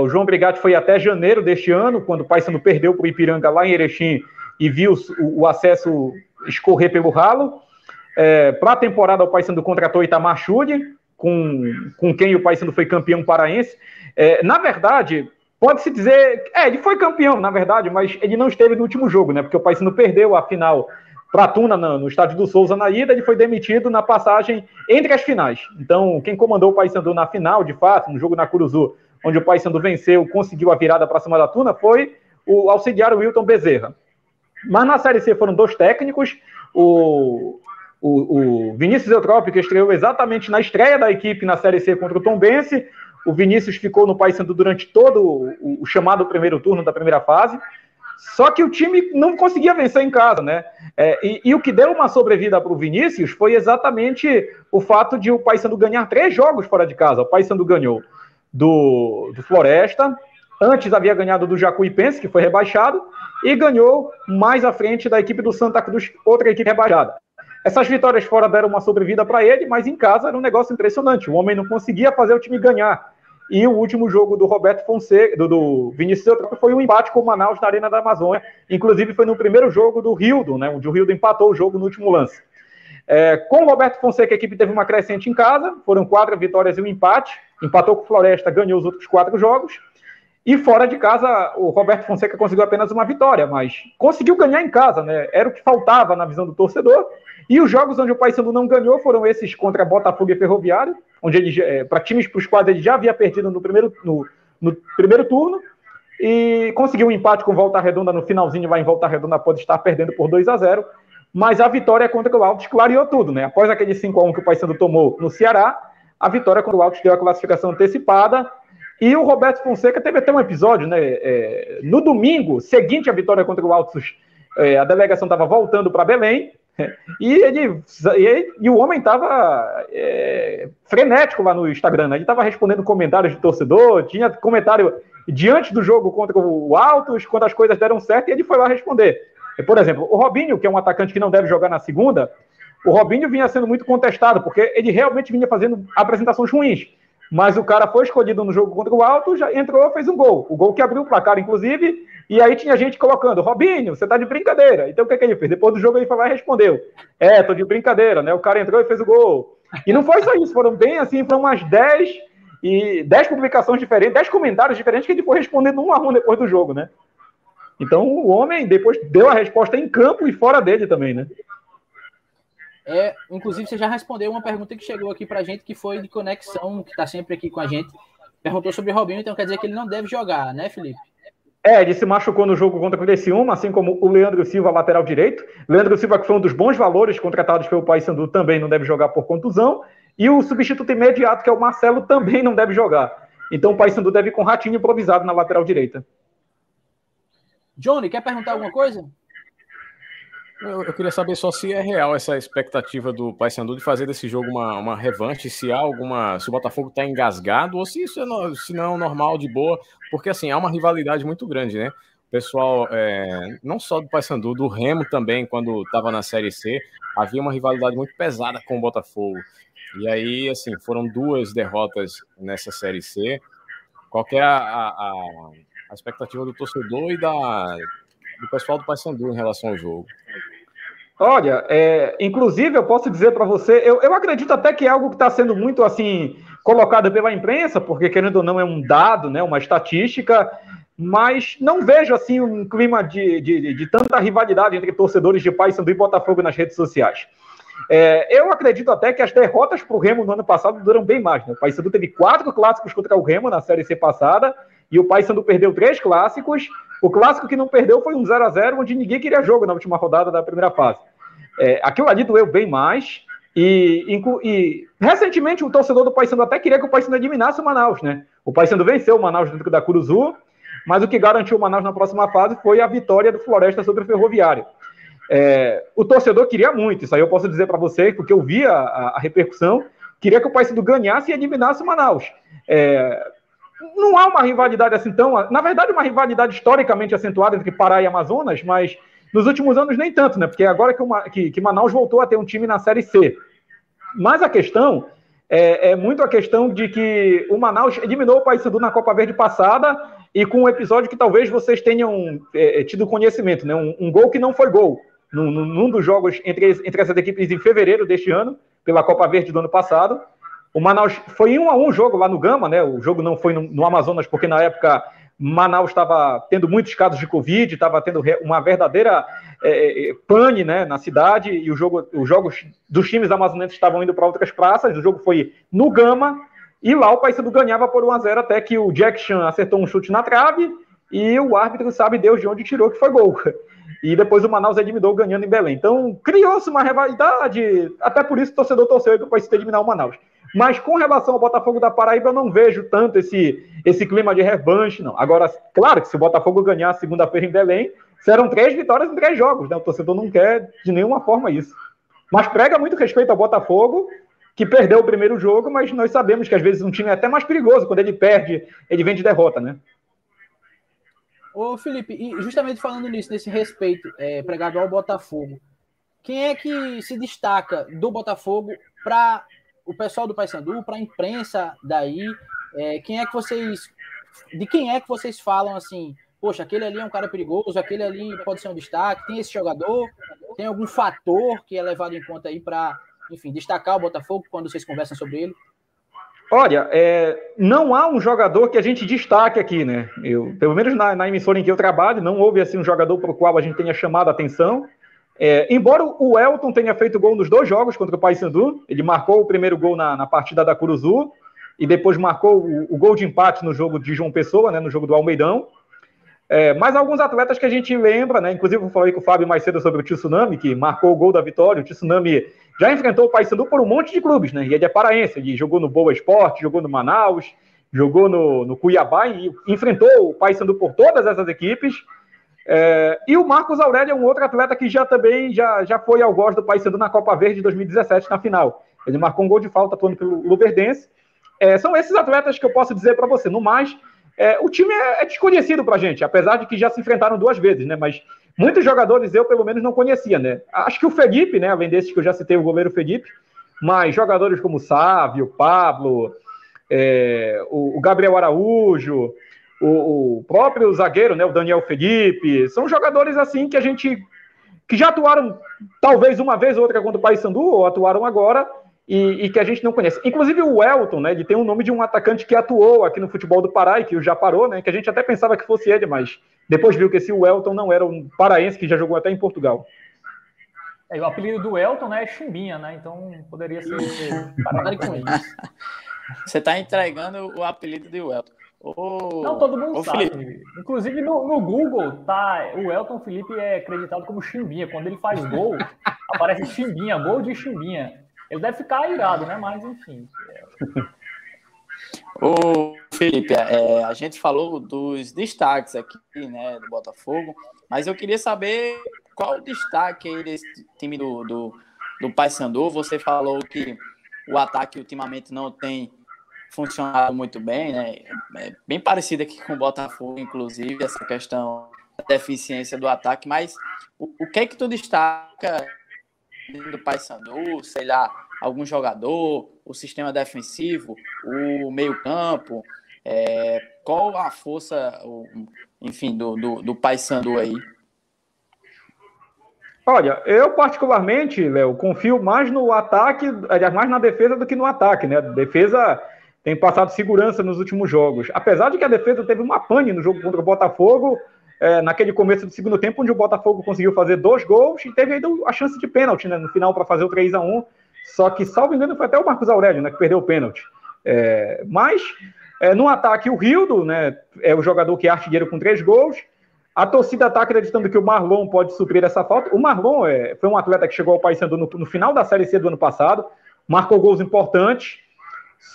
O João Brigatti foi até janeiro deste ano, quando o Paysandu perdeu para o Ipiranga lá em Erechim, e viu o acesso escorrer pelo ralo. Para a temporada, o Paysandu contratou Itamar Schulli, com quem o Paysandu foi campeão paraense. Na verdade, pode-se dizer... ele foi campeão, na verdade, mas ele não esteve no último jogo, né? Porque o Paysandu perdeu a final para a Tuna no estádio do Souza na ida, ele foi demitido na passagem entre as finais. Então, quem comandou o Paysandu na final, de fato, no jogo na Curuzu, onde o Paysandu venceu, conseguiu a virada para cima da Tuna, foi o auxiliar Wilton Bezerra. Mas na Série C foram dois técnicos, o Vinícius Eutrópio, que estreou exatamente na estreia da equipe na Série C contra o Tombense. O Vinícius ficou no Paysandu durante todo o chamado primeiro turno da primeira fase, só que o time não conseguia vencer em casa, né? E o que deu uma sobrevida para o Vinícius foi exatamente o fato de o Paysandu ganhar 3 jogos fora de casa. O Paysandu ganhou do Floresta, antes havia ganhado do Jacuipense, que foi rebaixado, e ganhou mais à frente da equipe do Santa Cruz, outra equipe rebaixada. Essas vitórias fora deram uma sobrevida para ele, mas em casa era um negócio impressionante. O homem não conseguia fazer o time ganhar. E o último jogo do Roberto Fonseca, do Vinícius Eutrópio, foi um empate com o Manaus na Arena da Amazônia. Inclusive foi no primeiro jogo do Rildo, né, onde o Rildo empatou o jogo no último lance. Com o Roberto Fonseca, a equipe teve uma crescente em casa, foram 4 vitórias e um empate. Empatou com o Floresta, ganhou os outros 4 jogos. E fora de casa, o Roberto Fonseca conseguiu apenas uma vitória, mas conseguiu ganhar em casa, né? Era o que faltava na visão do torcedor. E os jogos onde o Paysandu não ganhou foram esses contra Botafogo e Ferroviário, onde ele, para times para os quais ele já havia perdido no primeiro turno, e conseguiu um empate com Volta Redonda no finalzinho, lá em Volta Redonda pode estar perdendo por 2-0, mas a vitória contra o Alves clareou tudo, né? Após aquele 5-1 que o Paysandu tomou no Ceará, a vitória contra o Altos deu a classificação antecipada. E o Roberto Fonseca teve até um episódio, né? No domingo seguinte à vitória contra o Altos, a delegação estava voltando para Belém e o homem estava frenético lá no Instagram, né? Ele estava respondendo comentários de torcedor, tinha comentário diante do jogo contra o Altos, quando as coisas deram certo, e ele foi lá responder. Por exemplo, o Robinho, que é um atacante que não deve jogar na segunda, o Robinho vinha sendo muito contestado, porque ele realmente vinha fazendo apresentações ruins. Mas o cara foi escolhido no jogo contra o Alto, já entrou, fez um gol. O gol que abriu o placar, inclusive, e aí tinha gente colocando, Robinho, você tá de brincadeira. Então o que é que ele fez? Depois do jogo ele foi lá e respondeu. Tô de brincadeira, né? O cara entrou e fez o gol. E não foi só isso, foram bem assim, foram umas 10 publicações diferentes, 10 comentários diferentes que ele foi respondendo um a um depois do jogo, né? Então o homem depois deu a resposta em campo e fora dele também, né? Inclusive, você já respondeu uma pergunta que chegou aqui pra gente, que foi de Conexão, que está sempre aqui com a gente. Perguntou sobre o Robinho, então quer dizer que ele não deve jogar, né, Felipe? Ele se machucou no jogo contra o Criciúma, assim como o Leandro Silva, lateral direito. Leandro Silva, que foi um dos bons valores contratados pelo Paysandu, também não deve jogar por contusão. E o substituto imediato, que é o Marcelo, também não deve jogar. Então o Paysandu deve ir com Ratinho improvisado na lateral direita. Johnny, quer perguntar alguma coisa? Eu queria saber só se é real essa expectativa do Paysandu de fazer desse jogo uma revanche, se o Botafogo está engasgado ou se isso se não normal, de boa, porque assim, há uma rivalidade muito grande, né? O pessoal, não só do Paysandu, do Remo também, quando estava na Série C, havia uma rivalidade muito pesada com o Botafogo. E aí, assim, foram 2 derrotas nessa Série C. Qual que é a expectativa do torcedor e do pessoal do Paysandu em relação ao jogo? Olha, inclusive eu posso dizer para você, eu acredito até que é algo que está sendo muito assim colocado pela imprensa, porque querendo ou não é um dado, né, uma estatística, mas não vejo assim um clima de tanta rivalidade entre torcedores de Paysandu e Botafogo nas redes sociais. Eu acredito até que as derrotas para o Remo no ano passado duram bem mais, né? O Paysandu teve 4 clássicos contra o Remo na Série C passada, e o Paysandu perdeu 3 clássicos. O clássico que não perdeu foi um 0x0, onde ninguém queria jogo na última rodada da primeira fase. Aquilo ali doeu bem mais, e recentemente o torcedor do Paysandu até queria que o Paysandu eliminasse o Manaus, né? O Paysandu venceu o Manaus dentro da Curuzu, mas o que garantiu o Manaus na próxima fase foi a vitória do Floresta sobre o Ferroviário. O torcedor queria muito, isso aí eu posso dizer para você, porque eu vi a repercussão, queria que o Paysandu ganhasse e eliminasse o Manaus. Não há uma rivalidade assim tão... Na verdade, uma rivalidade historicamente acentuada entre Pará e Amazonas, mas nos últimos anos nem tanto, né? Porque agora que Manaus voltou a ter um time na Série C. Mas a questão é muito a questão de que o Manaus eliminou o Paysandu na Copa Verde passada e com um episódio que talvez vocês tenham tido conhecimento, né? Um gol que não foi gol. Num dos jogos entre essas equipes em fevereiro deste ano, pela Copa Verde do ano passado. O Manaus foi 1-1 o jogo lá no Gama, né? O jogo não foi no Amazonas, porque na época Manaus estava tendo muitos casos de Covid, estava tendo uma verdadeira pane, né, na cidade, e os jogos dos times amazonenses estavam indo para outras praças. O jogo foi no Gama, e lá o Paysandu ganhava por 1-0, até que o Jack Chan acertou um chute na trave, e o árbitro sabe Deus de onde tirou, que foi gol. E depois o Manaus eliminou ganhando em Belém. Então criou-se uma rivalidade, até por isso o torcedor torceu para o Paysandu eliminar o Manaus. Mas com relação ao Botafogo da Paraíba, eu não vejo tanto esse clima de revanche, não. Agora, claro que se o Botafogo ganhar segunda-feira em Belém, serão 3 vitórias em 3 jogos, né? O torcedor não quer de nenhuma forma isso. Mas prega muito respeito ao Botafogo, que perdeu o primeiro jogo, mas nós sabemos que às vezes um time é até mais perigoso. Quando ele perde, ele vem de derrota, né? Ô, Felipe, e justamente falando nisso, nesse respeito pregado ao Botafogo, quem é que se destaca do Botafogo para o pessoal do Paysandu, para a imprensa daí? De quem é que vocês falam assim, poxa, aquele ali é um cara perigoso, aquele ali pode ser um destaque, tem esse jogador, tem algum fator que é levado em conta aí para, enfim, destacar o Botafogo quando vocês conversam sobre ele? Olha, não há um jogador que a gente destaque aqui, né? Pelo menos na emissora em que eu trabalho, não houve assim um jogador para o qual a gente tenha chamado a atenção. Embora o Elton tenha feito gol nos 2 jogos contra o Paysandu, ele marcou o primeiro gol na partida da Curuzu e depois marcou o gol de empate no jogo de João Pessoa, né, no jogo do Almeidão. Mas alguns atletas que a gente lembra, né? Inclusive eu falei com o Fábio mais cedo sobre o Tsunami, que marcou o gol da vitória. O Tsunami já enfrentou o Paysandu por um monte de clubes, né? E ele é paraense, ele jogou no Boa Esporte, jogou no Manaus, jogou no Cuiabá e enfrentou o Paysandu por todas essas equipes. E o Marcos Aurélio é um outro atleta que já foi ao gosto do Paysandu na Copa Verde de 2017, na final. Ele marcou um gol de falta atuando pelo Luverdense. São esses atletas que eu posso dizer para você. No mais, o time é desconhecido para a gente, apesar de que já se enfrentaram duas vezes, né? Mas muitos jogadores eu, pelo menos, não conhecia, né? Acho que o Felipe, né? Além desses que eu já citei, o goleiro Felipe, mas jogadores como o Sávio, o Pablo, o Gabriel Araújo, o próprio zagueiro, né, o Daniel Felipe, são jogadores assim que a gente, que já atuaram talvez uma vez ou outra contra o Paysandu, ou atuaram agora, e que a gente não conhece. Inclusive o Welton, né, ele tem o nome de um atacante que atuou aqui no futebol do Pará e que já parou, né, que a gente até pensava que fosse ele, mas depois viu que esse Welton não era um paraense que já jogou até em Portugal. O apelido do Welton, né, é Chumbinha, né, então poderia ser parado com ele. Você está entregando o apelido de Welton. Não, todo mundo sabe. Felipe. Inclusive no Google, tá, o Elton Felipe é acreditado como Chimbinha. Quando ele faz gol, aparece Chimbinha, gol de Chimbinha. Ele deve ficar irado, né? Mas enfim. Ô, Felipe, a gente falou dos destaques aqui, né, do Botafogo, mas eu queria saber qual o destaque aí desse time do Paysandu. Você falou que o ataque ultimamente não tem funcionado muito bem, né? É bem parecido aqui com o Botafogo, inclusive, essa questão da eficiência do ataque, mas o que é que tu destaca do Paysandu, sei lá, algum jogador, o sistema defensivo, o meio-campo, qual a força, enfim, do Paysandu aí? Olha, eu particularmente, Léo, confio mais no ataque, aliás, mais na defesa do que no ataque, né? Defesa tem passado segurança nos últimos jogos. Apesar de que a defesa teve uma pane no jogo contra o Botafogo, naquele começo do segundo tempo, onde o Botafogo conseguiu fazer 2 gols e teve ainda a chance de pênalti, né, no final para fazer o 3-1. Só que, salvo engano, foi até o Marcos Aurélio, né, que perdeu o pênalti. Mas no ataque, o Rildo, né, é o jogador que é artilheiro com 3 gols. A torcida está acreditando que o Marlon pode suprir essa falta. O Marlon foi um atleta que chegou ao Paysandu no final da Série C do ano passado, marcou gols importantes.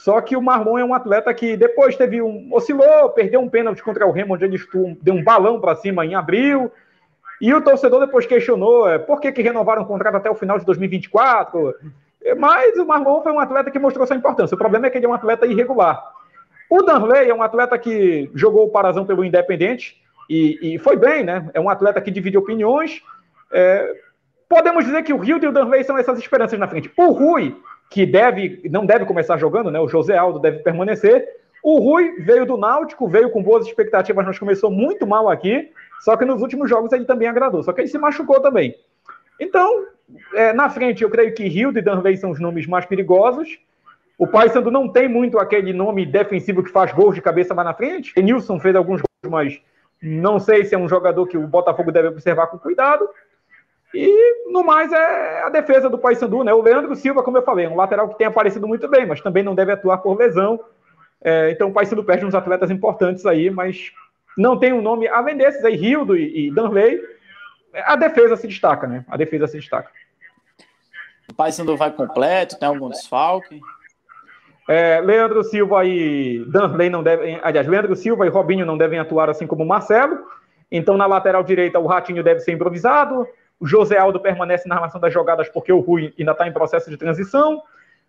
Só que o Marlon é um atleta que depois oscilou, perdeu um pênalti contra o Remo, onde ele deu um balão para cima em abril, e o torcedor depois questionou por que renovaram o contrato até o final de 2024, mas o Marlon foi um atleta que mostrou sua importância. O problema é que ele é um atleta irregular. O Danley é um atleta que jogou o Parazão pelo Independente, e foi bem, né? É um atleta que divide opiniões. Podemos dizer que o Rio e o Danley são essas esperanças na frente. O Rui, que não deve começar jogando, né? O José Aldo deve permanecer. O Rui veio do Náutico, veio com boas expectativas, mas começou muito mal aqui, só que nos últimos jogos ele também agradou, só que ele se machucou também. Então, na frente, eu creio que Rildo e Danley são os nomes mais perigosos. O Paysandu não tem muito aquele nome defensivo que faz gols de cabeça lá na frente. Nilson fez alguns gols, mas não sei se é um jogador que o Botafogo deve observar com cuidado. E, no mais, é a defesa do Paysandu, né? O Leandro Silva, como eu falei, é um lateral que tem aparecido muito bem, mas também não deve atuar por lesão. Então, o Paysandu perde uns atletas importantes aí, mas não tem um nome, além desses aí, Rildo e Danley. A defesa se destaca, né? A defesa se destaca. O Paysandu vai completo, tem algum desfalque? Leandro Silva e Danley não devem... Aliás, Leandro Silva e Robinho não devem atuar, assim como o Marcelo. Então, na lateral direita, o Ratinho deve ser improvisado. O José Aldo permanece na armação das jogadas porque o Rui ainda está em processo de transição.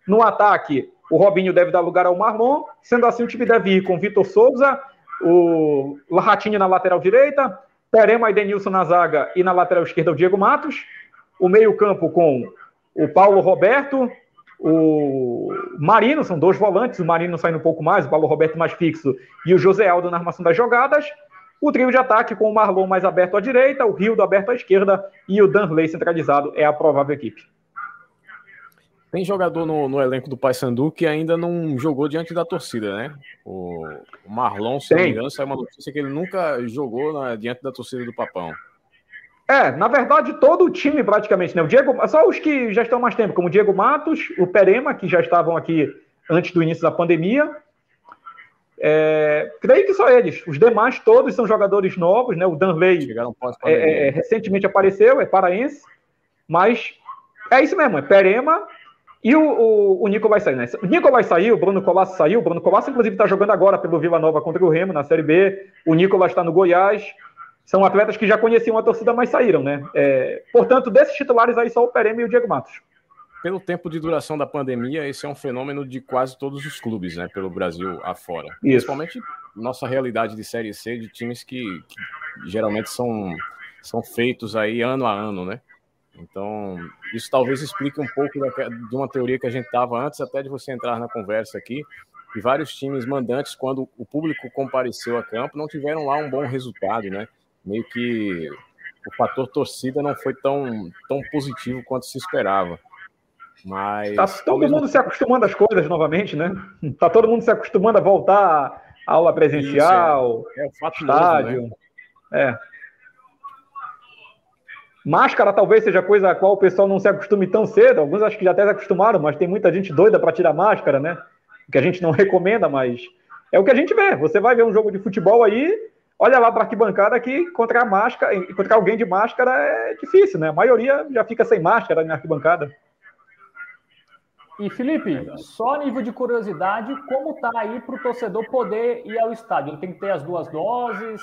No ataque, o Robinho deve dar lugar ao Marlon. Sendo assim, o time deve ir com o Vitor Souza, o Ratinho na lateral direita, Perema e Denilson na zaga e na lateral esquerda o Diego Matos. O meio-campo com o Paulo Roberto, o Marino, são 2 volantes, o Marino saindo um pouco mais, o Paulo Roberto mais fixo e o José Aldo na armação das jogadas. O trio de ataque com o Marlon mais aberto à direita, o Rildo aberto à esquerda e o Danley centralizado é a provável equipe. Tem jogador no elenco do Paysandu que ainda não jogou diante da torcida, né? O Marlon, se não me engano, saiu uma notícia que ele nunca jogou diante da torcida do Papão. Na verdade, todo o time praticamente, né? O Diego, só os que já estão mais tempo, como o Diego Matos, o Perema, que já estavam aqui antes do início da pandemia. Creio que só eles. Os demais todos são jogadores novos, né? O Danley recentemente apareceu, é paraense, mas é isso mesmo, é Perema e o Nicolás saiu, né? O Nicolás saiu, o Bruno Colasso saiu, o Bruno Colasso inclusive está jogando agora pelo Vila Nova contra o Remo na Série B, o Nicolás está no Goiás, são atletas que já conheciam a torcida, mas saíram, né? Portanto, desses titulares aí só o Perema e o Diego Matos. Pelo tempo de duração da pandemia, esse é um fenômeno de quase todos os clubes, né, pelo Brasil afora. Isso. Principalmente nossa realidade de Série C, de times que geralmente são feitos aí ano a ano, né? Então, isso talvez explique um pouco de uma teoria que a gente estava antes até de você entrar na conversa aqui, que vários times mandantes, quando o público compareceu a campo, não tiveram lá um bom resultado, né? Meio que o fator torcida não foi tão positivo quanto se esperava. Mas tá todo mundo se acostumando às coisas novamente, né? Tá todo mundo se acostumando a voltar à aula presencial, estádio. Mesmo, né? Máscara talvez seja coisa a qual o pessoal não se acostume tão cedo. Alguns acho que já até se acostumaram, mas tem muita gente doida para tirar máscara, né? Que a gente não recomenda, mas é o que a gente vê. Você vai ver um jogo de futebol aí, olha lá para a arquibancada que encontrar alguém de máscara é difícil, né? A maioria já fica sem máscara na arquibancada. E, Felipe, só nível de curiosidade, como está aí para o torcedor poder ir ao estádio? Ele tem que ter as duas doses,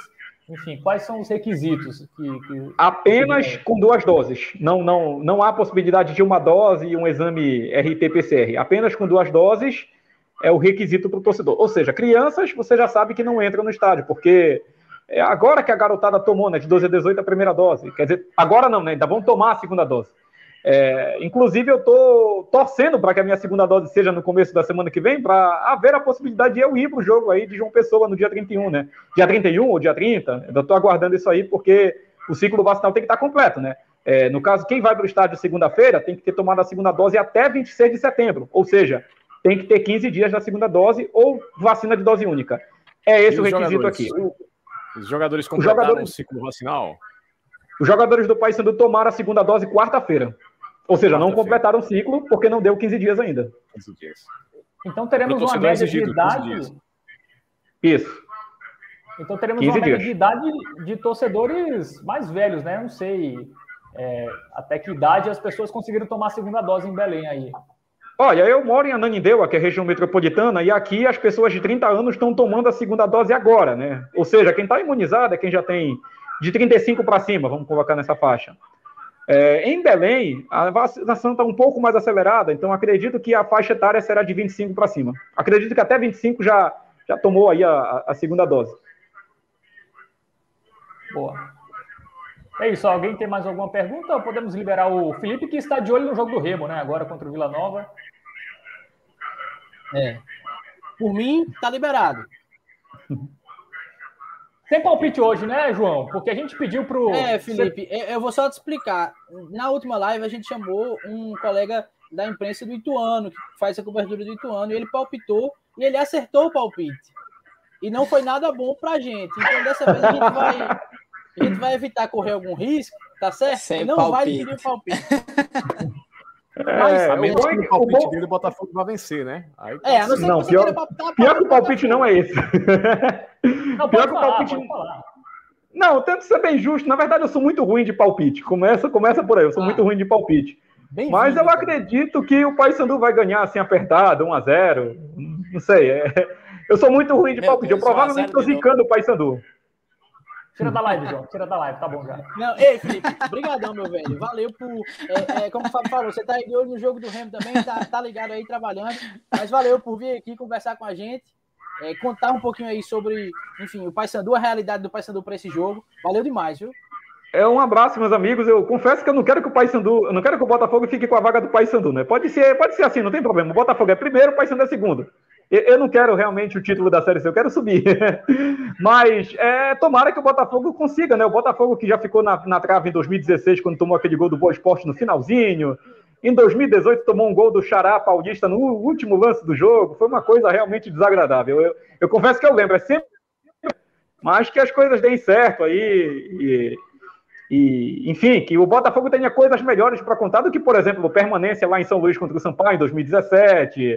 enfim, quais são os requisitos? Apenas com duas doses. Não há possibilidade de uma dose e um exame RT-PCR. Apenas com duas doses é o requisito para o torcedor. Ou seja, crianças, você já sabe que não entra no estádio, porque é agora que a garotada tomou, né, de 12 a 18 a primeira dose. Quer dizer, agora não, né? Ainda vão tomar a segunda dose. Inclusive, eu estou torcendo para que a minha segunda dose seja no começo da semana que vem, para haver a possibilidade de eu ir para o jogo aí de João Pessoa no dia 31, né? Dia 31 ou dia 30, eu estou aguardando isso aí, porque o ciclo vacinal tem que estar completo, né? No caso, quem vai para o estádio segunda-feira tem que ter tomado a segunda dose até 26 de setembro, ou seja, tem que ter 15 dias da segunda dose ou vacina de dose única. É esse o requisito aqui. Os jogadores completaram o ciclo vacinal? Os jogadores do Paysandu tomaram a segunda dose quarta-feira. Ou seja, não completaram o ciclo, porque não deu 15 dias ainda. 15 dias. Então teremos uma média de idade... Isso. Então teremos uma média de idade de torcedores mais velhos, né? Eu não sei até que idade as pessoas conseguiram tomar a segunda dose em Belém aí. Olha, eu moro em Ananindeua, que é região metropolitana, e aqui as pessoas de 30 anos estão tomando a segunda dose agora, né? Ou seja, quem está imunizado é quem já tem de 35 para cima, vamos colocar nessa faixa. Em Belém, a vacinação está um pouco mais acelerada, então acredito que a faixa etária será de 25 para cima. Acredito que até 25 já tomou aí a segunda dose. Boa. É isso, alguém tem mais alguma pergunta? Podemos liberar o Felipe, que está de olho no jogo do Remo, né? Agora contra o Vila Nova. Por mim, está liberado. Tem palpite hoje, né, João? Porque a gente pediu pro... Felipe, eu vou só te explicar. Na última live, a gente chamou um colega da imprensa do Ituano, que faz a cobertura do Ituano, e ele palpitou, e ele acertou o palpite. E não foi nada bom pra gente. Então, dessa vez, a gente vai evitar correr algum risco, tá certo? Sem não palpite. Vai dividir o palpite. Mas, a menos que o palpite dele, o Botafogo vai vencer, né? Aí, a não ser que você queira palpitar... Pior que o palpite não é esse. Não, pode falar, palpite... pode falar. Não, eu tento ser bem justo. Na verdade, eu sou muito ruim de palpite. Começa por aí, eu sou muito ruim de palpite. Bem mas ruim, eu acredito que o Paysandu vai ganhar assim, apertado, 1-0. Não sei. Eu sou muito ruim de palpite. Eu provavelmente estou zicando o Paysandu. Tira da live, João. Tira da live, tá bom já. Não, Felipe, brigadão, meu velho. Valeu por... como o Fábio falou, você tá aí de olho no jogo do Remo também, tá ligado aí, trabalhando. Mas valeu por vir aqui conversar com a gente. Contar um pouquinho aí sobre, enfim, o Paysandu, a realidade do Paysandu para esse jogo. Valeu demais, viu? Um abraço, meus amigos. Eu confesso que eu não quero que o Paysandu, eu não quero que o Botafogo fique com a vaga do Paysandu, né? Pode ser assim, não tem problema. O Botafogo é primeiro, o Paysandu é segundo. Eu não quero realmente o título da Série C, eu quero subir. Mas tomara que o Botafogo consiga, né? O Botafogo que já ficou na trave em 2016, quando tomou aquele gol do Boa Esporte no finalzinho. Em 2018, tomou um gol do Xará Paulista no último lance do jogo. Foi uma coisa realmente desagradável. Eu confesso que eu lembro. É sempre... Mas que as coisas deem certo aí. Enfim, que o Botafogo tenha coisas melhores para contar do que, por exemplo, o Permanência lá em São Luís contra o Sampaio em 2017.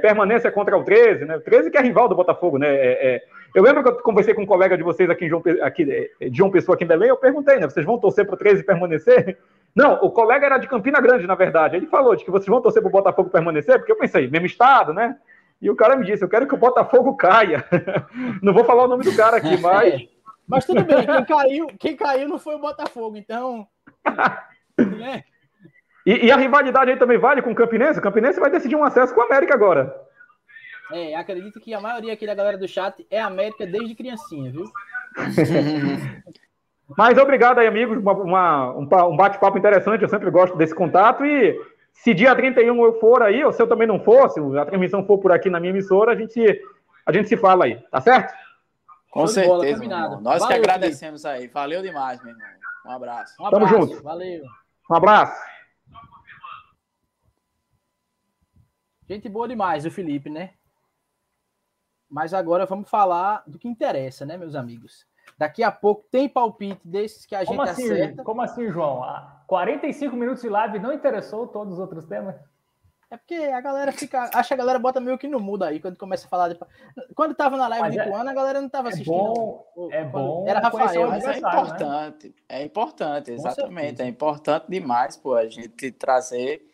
permanência contra o 13, né? O 13 que é rival do Botafogo, né? Eu lembro que eu conversei com um colega de vocês aqui, de João Pessoa, aqui em Belém, eu perguntei, né? Vocês vão torcer para o 13 permanecer? Não, o colega era de Campina Grande, na verdade. Ele falou de que vocês vão torcer para o Botafogo permanecer, porque eu pensei, mesmo estado, né? E o cara me disse, eu quero que o Botafogo caia. Não vou falar o nome do cara aqui, mas... Mas tudo bem, quem caiu não foi o Botafogo, então... Né? E a rivalidade aí também vale com o Campinense? O Campinense vai decidir um acesso com o América agora. É, acredito que a maioria aqui da galera do chat é América desde criancinha, viu? Mas obrigado aí, amigos. Um bate-papo interessante, eu sempre gosto desse contato. E se dia 31 eu for aí, ou se eu também não for, se a transmissão for por aqui na minha emissora, a gente se fala aí, tá certo? Com certeza, meu irmão. Nós valeu, que agradecemos, Felipe. Aí. Valeu demais, meu irmão. Um abraço. Tamo junto. Valeu. Um abraço. Gente boa demais, o Felipe, né? Mas agora vamos falar do que interessa, né, meus amigos? Daqui a pouco tem palpite desses que a gente acerta. Como assim, João? Há 45 minutos de live não interessou todos os outros temas? É porque a galera fica... Acho que a galera bota meio que no mudo aí, quando começa a falar... De... Quando tava na live do Ituano, a galera não tava assistindo. É bom. Era Rafael, mas é importante. Né? É importante, exatamente. É importante demais, pô, a gente trazer...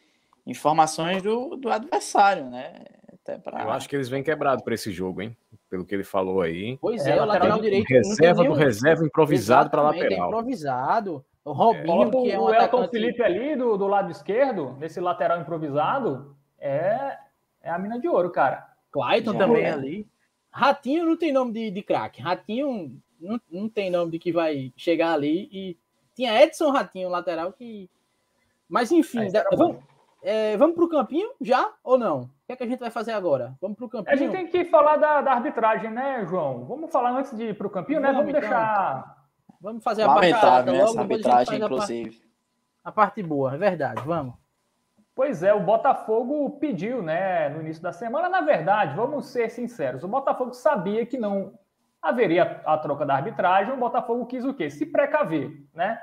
informações do adversário, né? Até pra... Eu acho que eles vêm quebrados para esse jogo, hein? Pelo que ele falou aí. Pois é, o lateral direito. Reserva improvisado para lateral. Improvisado. O Robinho, que é um atacante... O Felipe ali, do lado esquerdo, nesse lateral improvisado, é a mina de ouro, cara. Clayton também ali. Ratinho não tem nome de craque. Ratinho não tem nome de que vai chegar ali. E tinha Edson Ratinho, lateral, que... Mas, enfim... vamos para o campinho já ou não? O que é que a gente vai fazer agora? Vamos para o campinho. A gente tem que falar da arbitragem, né, João? Vamos falar antes de ir para o campinho, né? Vamos deixar... Vamos fazer essa arbitragem, inclusive. A parte boa, é verdade, vamos. Pois é, o Botafogo pediu, né, no início da semana. Na verdade, vamos ser sinceros, o Botafogo sabia que não haveria a troca da arbitragem. O Botafogo quis o quê? Se precaver, né?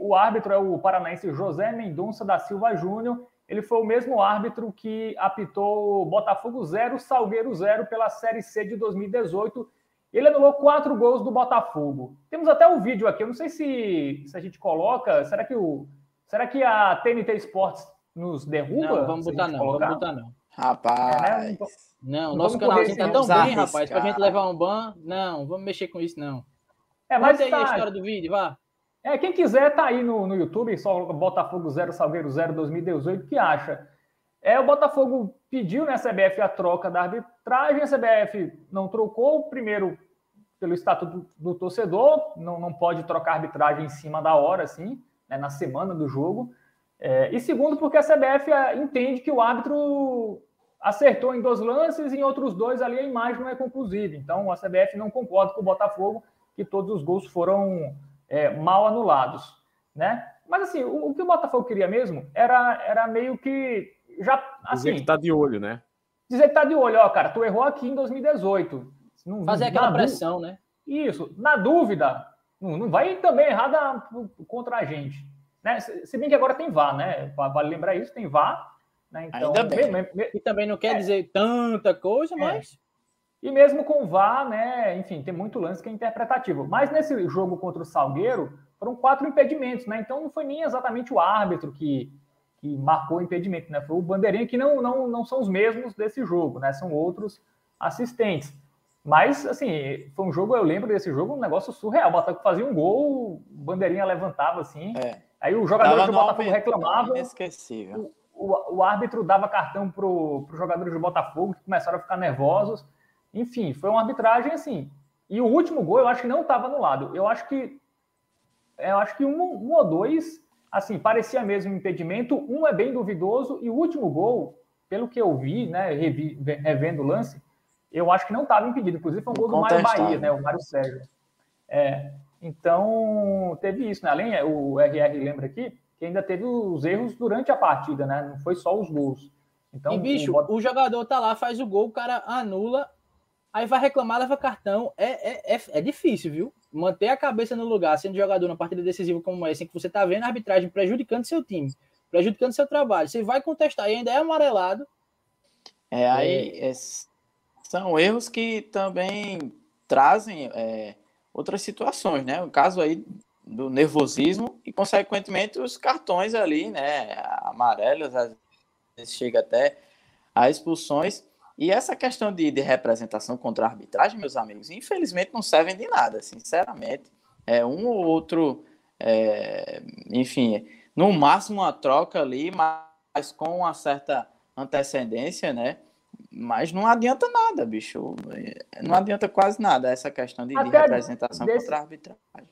O árbitro é o paranaense José Mendonça da Silva Júnior. Ele foi o mesmo árbitro que apitou Botafogo 0, Salgueiro 0 pela Série C de 2018. Ele anulou 4 gols do Botafogo. Temos até um vídeo aqui, eu não sei se a gente coloca... Será que a TNT Sports nos derruba? Não, vamos botar não. Rapaz... É, né? Não, nosso canalzinho tá tão bem, rapaz, pra gente levar um ban. Não, vamos mexer com isso, não. Mas aí a história do vídeo, vá. Quem quiser tá aí no YouTube, só Botafogo 0, Salgueiro 0, 2018, que acha? O Botafogo pediu na CBF a troca da arbitragem, a CBF não trocou, primeiro pelo estatuto do torcedor, não pode trocar arbitragem em cima da hora, assim, né, na semana do jogo, e segundo porque a CBF entende que o árbitro acertou em 2 lances, e em outros 2 ali a imagem não é conclusiva, então a CBF não concorda com o Botafogo, que todos os gols foram... mal anulados, né? Mas assim, o que o Botafogo queria mesmo era meio que já assim, dizer que tá de olho, né? Dizer que tá de olho, ó, cara, tu errou aqui em 2018. Fazer aquela pressão, né? Isso, na dúvida, não vai também errar contra a gente, né? Se bem que agora tem VAR, né? Vale lembrar isso, tem VAR, né? Então, ainda bem. E também não quer dizer tanta coisa, mas... E mesmo com o VAR, né, enfim, tem muito lance que é interpretativo. Mas nesse jogo contra o Salgueiro, foram 4 impedimentos, né? Então não foi nem exatamente o árbitro que marcou o impedimento, né? Foi o bandeirinha, que não são os mesmos desse jogo, né? São outros assistentes. Mas, assim, foi um jogo, eu lembro desse jogo, um negócio surreal. O Botafogo fazia um gol, o bandeirinha levantava assim. Aí o jogador do Botafogo reclamava. Inesquecível. O árbitro dava cartão para os jogadores do Botafogo, que começaram a ficar nervosos. Enfim, foi uma arbitragem assim. E o último gol, eu acho que não estava anulado. Eu acho que um ou dois, assim, parecia mesmo um impedimento. Um é bem duvidoso. E o último gol, pelo que eu vi, né, revendo o lance, eu acho que não estava impedido. Inclusive, foi um gol do Mário Bahia, né, o Mário Sérgio. Então, teve isso, né? Além, o RR lembra aqui, que ainda teve os erros durante a partida, né? Não foi só os gols. Então, e, bicho, o jogador tá lá, faz o gol, o cara anula... Aí vai reclamar, leva cartão. É difícil, viu? Manter a cabeça no lugar, sendo jogador numa partida decisiva como essa, em que você tá vendo a arbitragem prejudicando seu time, prejudicando seu trabalho. Você vai contestar e ainda é amarelado. São erros que também trazem outras situações, né? O caso aí do nervosismo e, consequentemente, os cartões ali, né? Amarelos, às vezes chega até a expulsões. E essa questão de representação contra a arbitragem, meus amigos, infelizmente não servem de nada, sinceramente. Um ou outro, enfim, no máximo uma troca ali, mas com uma certa antecedência, né? Mas não adianta nada, bicho. Não adianta quase nada essa questão de representação contra a arbitragem.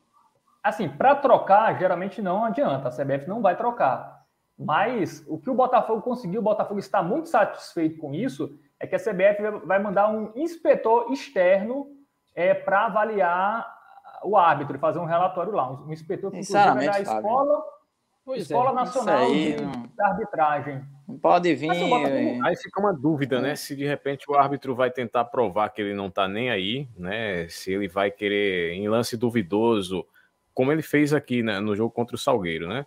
Assim, para trocar, geralmente não adianta. A CBF não vai trocar. Mas o que o Botafogo conseguiu, o Botafogo está muito satisfeito com isso, é que a CBF vai mandar um inspetor externo para avaliar o árbitro, fazer um relatório lá. Um inspetor que inclusive é da Escola Nacional da Arbitragem. Não pode vir. Aí fica uma dúvida, né? Se de repente o árbitro vai tentar provar que ele não está nem aí, né? Se ele vai querer, em lance duvidoso, como ele fez aqui, né, no jogo contra o Salgueiro, né?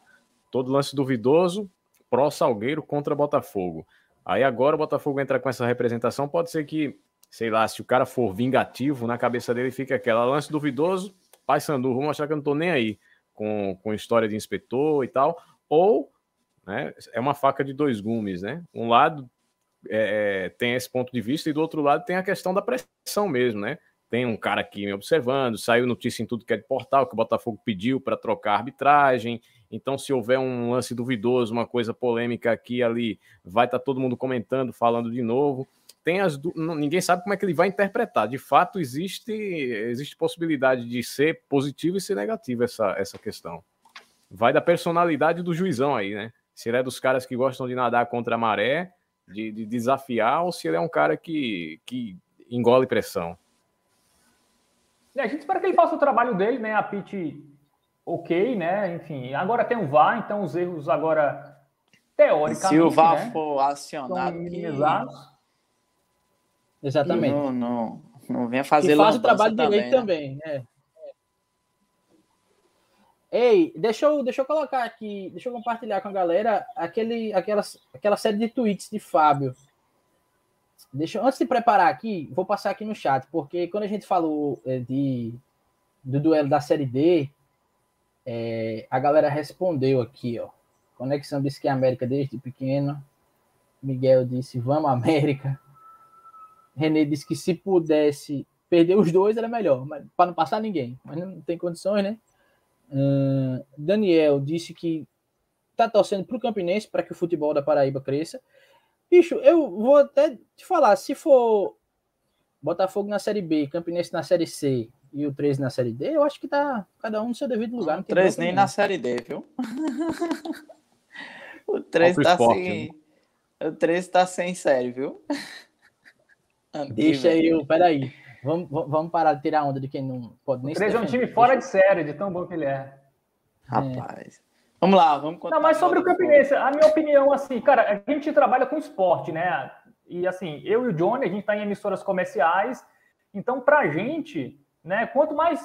Todo lance duvidoso, pró-Salgueiro contra Botafogo. Aí agora o Botafogo entra com essa representação, pode ser que, sei lá, se o cara for vingativo, na cabeça dele fica aquela lance duvidoso, Paysandu, vou mostrar que eu não tô nem aí com história de inspetor e tal, ou... É uma faca de dois gumes, né? Um lado tem esse ponto de vista e do outro lado tem a questão da pressão mesmo, né? Tem um cara aqui me observando, saiu notícia em tudo que é de portal, que o Botafogo pediu para trocar a arbitragem, então se houver um lance duvidoso, uma coisa polêmica aqui e ali, vai estar todo mundo comentando, falando de novo. Ninguém sabe como é que ele vai interpretar. De fato, existe possibilidade de ser positivo e ser negativo essa questão. Vai da personalidade do juizão aí, né? Se ele é dos caras que gostam de nadar contra a maré, de desafiar, ou se ele é um cara que engole pressão. A gente espera que ele faça o trabalho dele, né? Apite ok, né? Enfim, agora tem o VAR, então os erros agora, teoricamente, se o VAR for acionado... Exatamente. Não venha fazer lambança. Faz o trabalho direito também, né? Ei, deixa eu colocar aqui, deixa eu compartilhar com a galera aquela série de tweets de Fábio. Antes de preparar aqui, vou passar aqui no chat, porque quando a gente falou do duelo da Série D, a galera respondeu aqui, ó. Conexão disse que é América desde pequeno. Miguel disse, vamos América. René disse que se pudesse perder os dois era melhor, para não passar ninguém. Mas não tem condições, né? Daniel disse que tá torcendo pro Campinense para que o futebol da Paraíba cresça. Bicho, eu vou até te falar, se for Botafogo na Série B, Campinense na Série C e o 13 na Série D, eu acho que tá cada um no seu devido lugar. O 13 nem na Série D, viu? O 13 tá sem... O 13 tá sem série, viu? Deixa eu, peraí. Vamos parar de tirar onda de quem não pode nem ser. O 13 é um time fora de série, de tão bom que ele é. Rapaz. Vamos lá, vamos contar. Não, mas sobre o Campinense, a minha opinião, assim, cara, a gente trabalha com esporte, né? E assim, eu e o Johnny, a gente tá em emissoras comerciais, então pra gente, né, quanto mais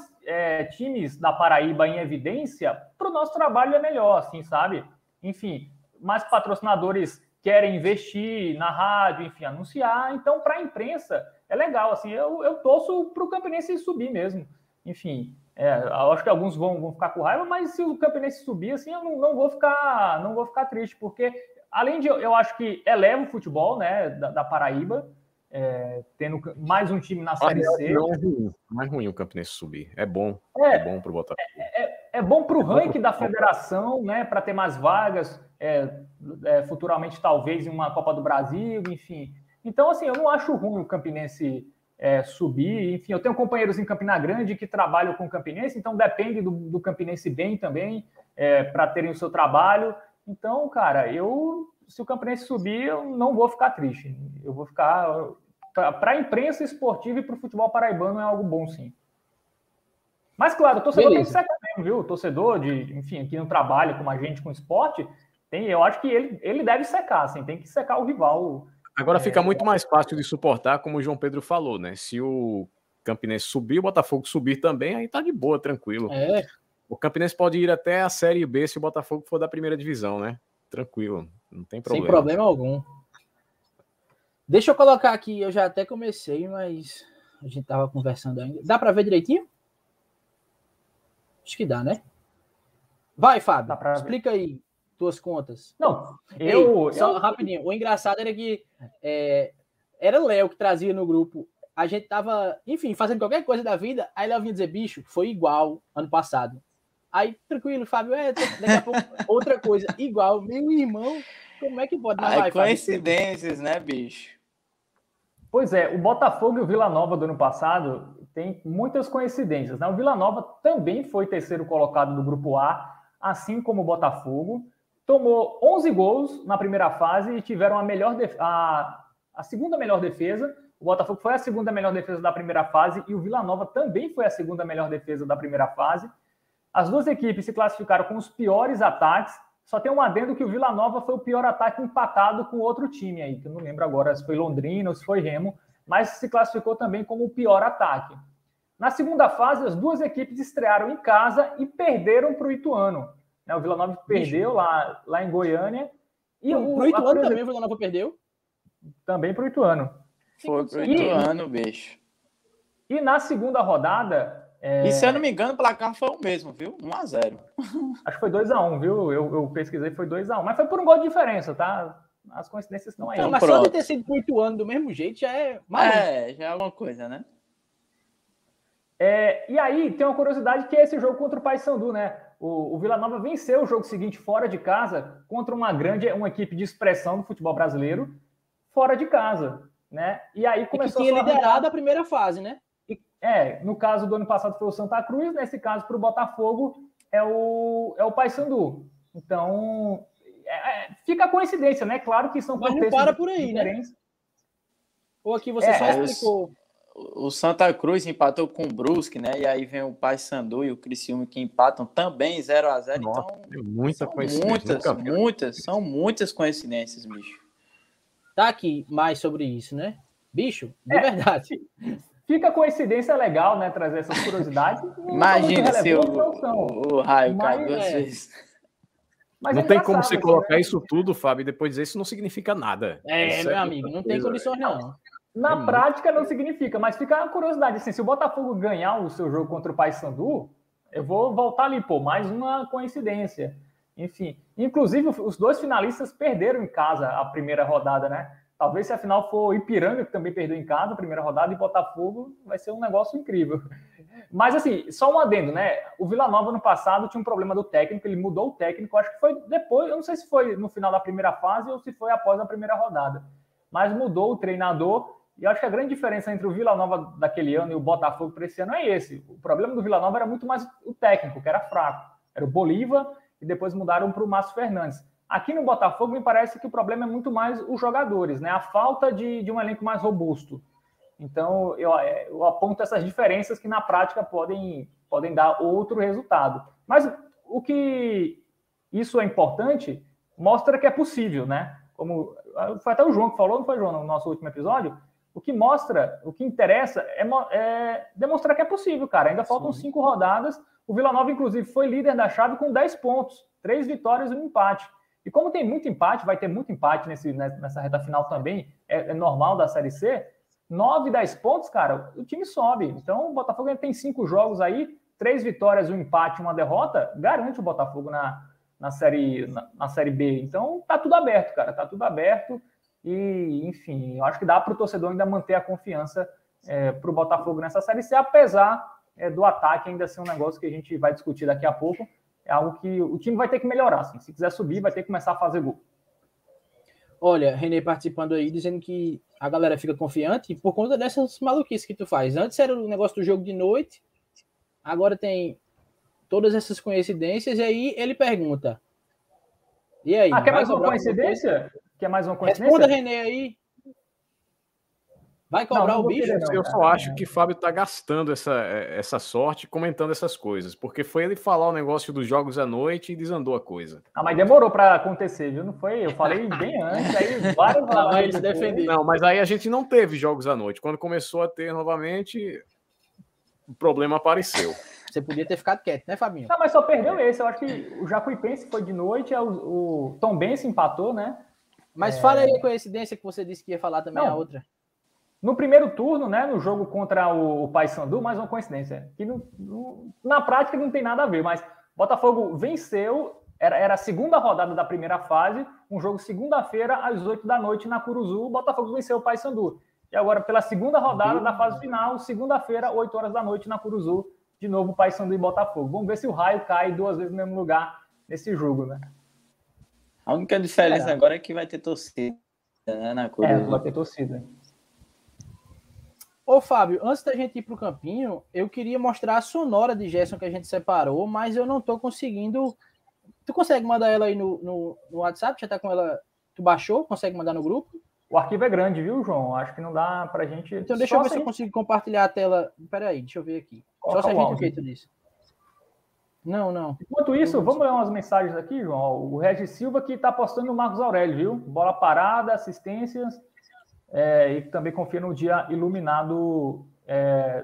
times da Paraíba em evidência, pro nosso trabalho é melhor, assim, sabe? Enfim, mais patrocinadores querem investir na rádio, enfim, anunciar, então pra imprensa... É legal, assim, eu torço para o Campinense subir mesmo. Enfim, eu acho que alguns vão ficar com raiva, mas se o Campinense subir, assim, eu não vou ficar triste, porque além de, eu acho que eleva o futebol, né, da Paraíba, tendo mais um time na Série C. Mais ruim o Campinense subir, é bom, é bom para o Botafogo. É bom para o ranking da federação, né, para ter mais vagas, futuramente talvez em uma Copa do Brasil, enfim... Então, assim, eu não acho ruim o Campinense subir. Enfim, eu tenho companheiros em Campina Grande que trabalham com o Campinense, então depende do Campinense bem também para terem o seu trabalho. Então, cara, se o Campinense subir, eu não vou ficar triste. Eu vou ficar... Para a imprensa esportiva e para o futebol paraibano é algo bom, sim. Mas, claro, o torcedor tem que ser mesmo, viu? O torcedor, enfim, que não trabalha como a gente com esporte, eu acho que ele deve secar, assim, tem que secar o rival... Agora fica muito mais fácil de suportar, como o João Pedro falou, né? Se o Campinense subir, o Botafogo subir também, aí tá de boa, tranquilo. O Campinense pode ir até a Série B se o Botafogo for da primeira divisão, né? Tranquilo, não tem problema. Sem problema algum. Deixa eu colocar aqui, eu já até comecei, mas a gente tava conversando ainda. Dá para ver direitinho? Acho que dá, né? Vai, Fábio, explica aí tuas contas. Não, eu... Só rapidinho, o engraçado era que era o Léo que trazia no grupo. A gente tava, enfim, fazendo qualquer coisa da vida, aí Léo vinha dizer, bicho, foi igual ano passado. Aí, tranquilo, Fábio, daqui a pouco outra coisa igual. Meu irmão, como é que pode? Não, vai, coincidências, Fábio, né, bicho? Pois é, o Botafogo e o Vila Nova do ano passado tem muitas coincidências, né? O Vila Nova também foi terceiro colocado do Grupo A, assim como o Botafogo. Tomou 11 gols na primeira fase e tiveram a segunda melhor defesa. O Botafogo foi a segunda melhor defesa da primeira fase e o Vila Nova também foi a segunda melhor defesa da primeira fase. As duas equipes se classificaram com os piores ataques. Só tem um adendo que o Vila Nova foi o pior ataque empatado com outro time aí, que eu não lembro agora se foi Londrina ou se foi Remo, mas se classificou também como o pior ataque. Na segunda fase, as duas equipes estrearam em casa e perderam para o Ituano. O Vila Nova perdeu lá em Goiânia. E o Ituano também o Vila Nova perdeu? Também para o Ituano. Foi para o Ituano, bicho. E na segunda rodada... E se eu não me engano, o placar foi o mesmo, viu? 1-0. Acho que foi 2-1, viu? Eu pesquisei, foi 2-1. Mas foi por um gol de diferença, tá? As coincidências não é isso. Mas pronto. Só de ter sido por 8 anos do mesmo jeito já é... Maluco. Já é alguma coisa, né? E aí, tem uma curiosidade que é esse jogo contra o Paysandu, né? O Vila Nova venceu o jogo seguinte fora de casa contra uma equipe de expressão do futebol brasileiro fora de casa, né? E aí começou que tinha liderado a primeira fase, né? No caso do ano passado foi o Santa Cruz, nesse caso para o Botafogo é o Paysandu. Então, fica a coincidência, né? Claro que são contextos diferentes. Mas não para por aí, né? Ou aqui você só explicou. O Santa Cruz empatou com o Brusque, né? E aí vem o Paysandu e o Criciúma que empatam também 0-0. Nossa, então, muita coincidência. São muitas coincidências, bicho. Tá aqui mais sobre isso, né? Bicho, de verdade. Fica coincidência legal, né? Trazer essas curiosidades. Imagina se o raio cai duas vezes. Mas não tem como você colocar isso tudo, Fábio, e depois dizer isso não significa nada. Meu amigo, não tem condições não. Na prática não significa, mas fica a curiosidade. Assim, se o Botafogo ganhar o seu jogo contra o Paysandu, eu vou voltar ali, mais uma coincidência. Enfim, inclusive os dois finalistas perderam em casa a primeira rodada, né? Talvez se a final for Ipiranga, que também perdeu em casa a primeira rodada, e Botafogo, vai ser um negócio incrível. Mas assim, só um adendo, né? O Vila Nova no passado tinha um problema do técnico, ele mudou o técnico, acho que foi depois, eu não sei se foi no final da primeira fase ou se foi após a primeira rodada. Mas mudou o treinador, e acho que a grande diferença entre o Vila Nova daquele ano e o Botafogo para esse ano é esse. O problema do Vila Nova era muito mais o técnico, que era fraco. Era o Bolívar, e depois mudaram para o Márcio Fernandes. Aqui no Botafogo, me parece que o problema é muito mais os jogadores, né? A falta de um elenco mais robusto. Então, eu aponto essas diferenças que, na prática, podem dar outro resultado. Mas o que isso é importante, mostra que é possível, né? Como foi até o João que falou, não foi, João, no nosso último episódio? O que interessa é demonstrar que é possível, cara. Ainda faltam 5 rodadas. O Vila Nova, inclusive, foi líder da chave com 10 pontos. 3 vitórias e um empate. E como tem muito empate, vai ter muito empate nessa reta final também, é normal da Série C, 9, 10 pontos, cara, o time sobe. Então, o Botafogo ainda tem 5 jogos aí, 3 vitórias, um empate, uma derrota, garante o Botafogo na Série B. Então, tá tudo aberto, cara, tá tudo aberto. E, enfim, eu acho que dá para o torcedor ainda manter a confiança para o Botafogo nessa Série C, apesar do ataque ainda ser um negócio que a gente vai discutir daqui a pouco. É algo que o time vai ter que melhorar. Assim. Se quiser subir, vai ter que começar a fazer gol. Olha, Renê participando aí, dizendo que a galera fica confiante por conta dessas maluquices que tu faz. Antes era o negócio do jogo de noite, agora tem todas essas coincidências, e aí ele pergunta. E aí? Quer mais uma coincidência? Quer mais uma coincidência? Responda, Renê, aí. Vai cobrar o bicho? Eu só acho que Fábio tá gastando essa sorte comentando essas coisas, porque foi ele falar o negócio dos jogos à noite e desandou a coisa. Mas demorou para acontecer, viu? Não foi? Eu falei bem antes, aí vários falaram defender. Não, mas aí a gente não teve jogos à noite. Quando começou a ter novamente, o problema apareceu. Você podia ter ficado quieto, né, Fabinho? Não, mas só perdeu esse. Eu acho que o Jacuipense foi de noite, o Tombense empatou, né? Mas fala aí a coincidência que você disse que ia falar também. Não, a outra. No primeiro turno, né, no jogo contra o Paysandu, mais uma coincidência, que na prática não tem nada a ver, mas Botafogo venceu, era a segunda rodada da primeira fase, um jogo segunda-feira às 20h na Curuzu, o Botafogo venceu o Paysandu. E agora, pela segunda rodada da fase final, segunda-feira, 20h na Curuzu, de novo Paysandu e Botafogo. Vamos ver se o raio cai duas vezes no mesmo lugar nesse jogo, né? A única diferença agora é que vai ter torcida, né, na Curuzu. É, vai ter torcida. Ô, Fábio, antes da gente ir pro campinho, eu queria mostrar a sonora de Gerson que a gente separou, mas eu não tô conseguindo... Tu consegue mandar ela aí no WhatsApp? Já tá com ela... Tu baixou? Consegue mandar no grupo? O arquivo é grande, viu, João? Acho que não dá pra gente... Então deixa eu ver se eu consigo compartilhar a tela... Peraí, deixa eu ver aqui. Só se a gente... O que tu disse? Não. Enquanto isso, vamos ler umas mensagens aqui, João. O Regis Silva que tá postando o Marcos Aurélio, viu? Bola parada, assistências... e também confia no dia iluminado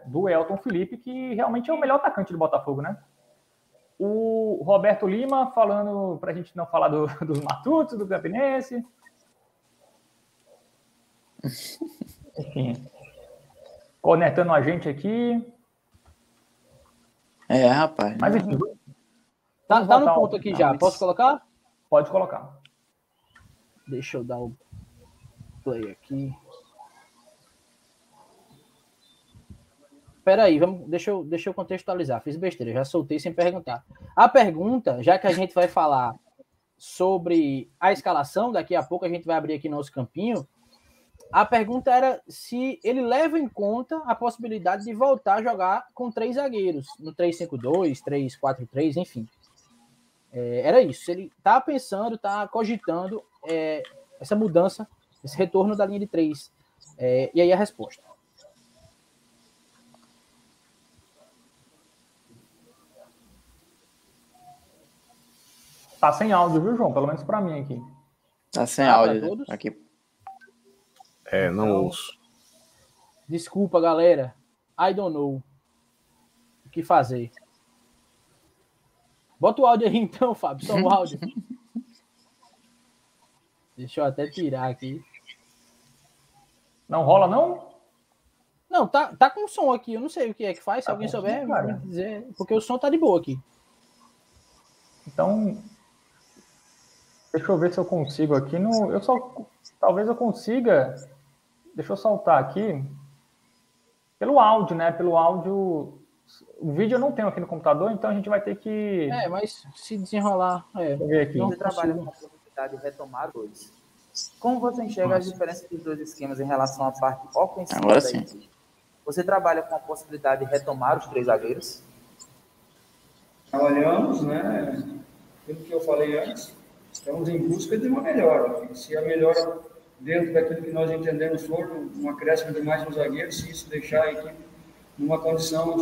do Elton Felipe, que realmente é o melhor atacante do Botafogo, né? O Roberto Lima falando pra gente não falar dos matutos, do Campinense... Enfim, conectando a gente aqui. Rapaz. Mas enfim, tá no ponto aqui já. Posso colocar? Pode colocar. Deixa eu dar o play aqui. Peraí, deixa eu contextualizar. Fiz besteira, já soltei sem perguntar. A pergunta, já que a gente vai falar sobre a escalação, daqui a pouco a gente vai abrir aqui nosso campinho. A pergunta era se ele leva em conta a possibilidade de voltar a jogar com três zagueiros, no 3-5-2, 3-4-3, enfim. Era isso. Ele está pensando, está cogitando essa mudança, esse retorno da linha de três. E aí a resposta. Tá sem áudio, viu, João? Pelo menos para mim aqui. Tá sem áudio aqui. Não ouço. Desculpa, galera. I don't know. O que fazer? Bota o áudio aí então, Fábio. Só o áudio. Deixa eu até tirar aqui. Não rola, não? Não, tá com som aqui. Eu não sei o que é que faz. Se alguém souber, me dizer. Porque o som tá de boa aqui. Então... Deixa eu ver se eu consigo aqui. Talvez eu consiga... Deixa eu soltar aqui. Pelo áudio, né? Pelo áudio... O vídeo eu não tenho aqui no computador, então a gente vai ter que... mas se desenrolar... Deixa eu ver aqui. Não trabalha com a possibilidade de retomar hoje. Como você enxerga as diferenças dos dois esquemas em relação à parte ofensiva? Agora sim. Você trabalha com a possibilidade de retomar os três zagueiros? Trabalhamos, né? Pelo que eu falei antes... Estamos em busca de uma melhora. Se a melhora, dentro daquilo que nós entendemos, for um acréscimo de mais um zagueiro, se isso deixar a equipe numa condição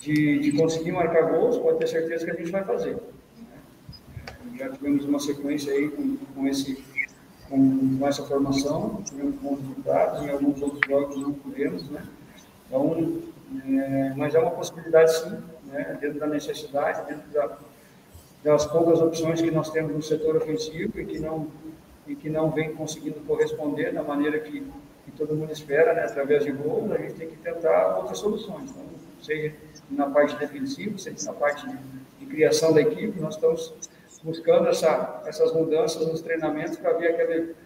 de conseguir marcar gols, pode ter certeza que a gente vai fazer. Já tivemos uma sequência aí com essa formação, tivemos bons resultados, em alguns outros jogos não pudemos, né? Então, mas é uma possibilidade sim, né? Dentro da necessidade, dentro das poucas opções que nós temos no setor ofensivo e que não vem conseguindo corresponder da maneira que todo mundo espera, né? Através de gols, a gente tem que tentar outras soluções, então, seja na parte defensiva, seja na parte de criação da equipe. Nós estamos buscando essas mudanças nos treinamentos para ver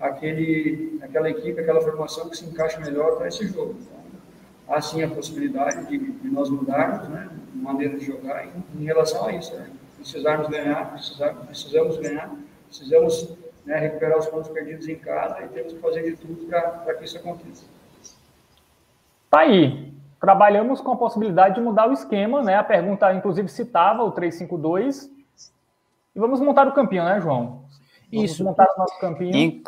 aquela equipe, aquela formação que se encaixa melhor para esse jogo. Então, há sim a possibilidade de nós mudarmos, né? Maneira de jogar em relação a isso, né? Precisamos ganhar, né, recuperar os pontos perdidos em casa e temos que fazer de tudo para que isso aconteça. Tá aí. Trabalhamos com a possibilidade de mudar o esquema, né? A pergunta, inclusive, citava o 3-5-2. E vamos montar o campinho, né, João? Isso. Vamos montar o nosso campinho.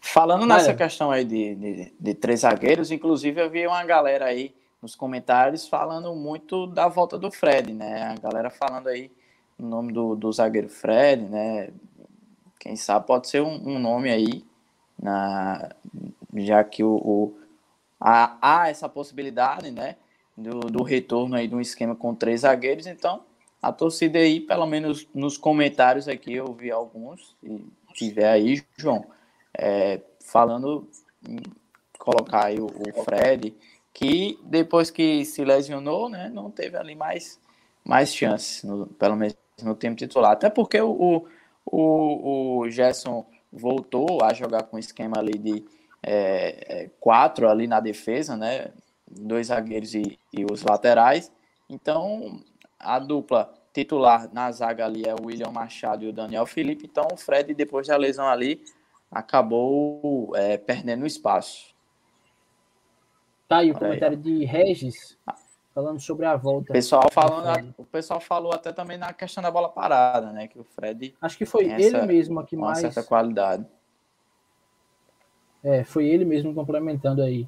Falando nessa questão aí de três zagueiros, inclusive, eu vi uma galera aí nos comentários falando muito da volta do Fred, né? A galera falando aí o nome do zagueiro Fred, né? Quem sabe pode ser um nome aí, já que há essa possibilidade, né? Do retorno aí de um esquema com três zagueiros. Então, a torcida aí, pelo menos nos comentários aqui, eu vi alguns, e tiver aí, João, falando, colocar aí o Fred, que depois que se lesionou, né, não teve ali mais chances, pelo menos no tempo titular. Até porque o Gerson voltou a jogar com esquema ali de 4 ali na defesa, né, 2 zagueiros e os laterais. Então, a dupla titular na zaga ali é o William Machado e o Daniel Felipe. Então, o Fred, depois da lesão ali, acabou perdendo espaço. Tá aí o comentário de Regis, falando sobre a volta. O pessoal falou até também na questão da bola parada, né? Que o Fred... Acho que foi ele mesmo aqui mais... Uma certa qualidade. Foi ele mesmo complementando aí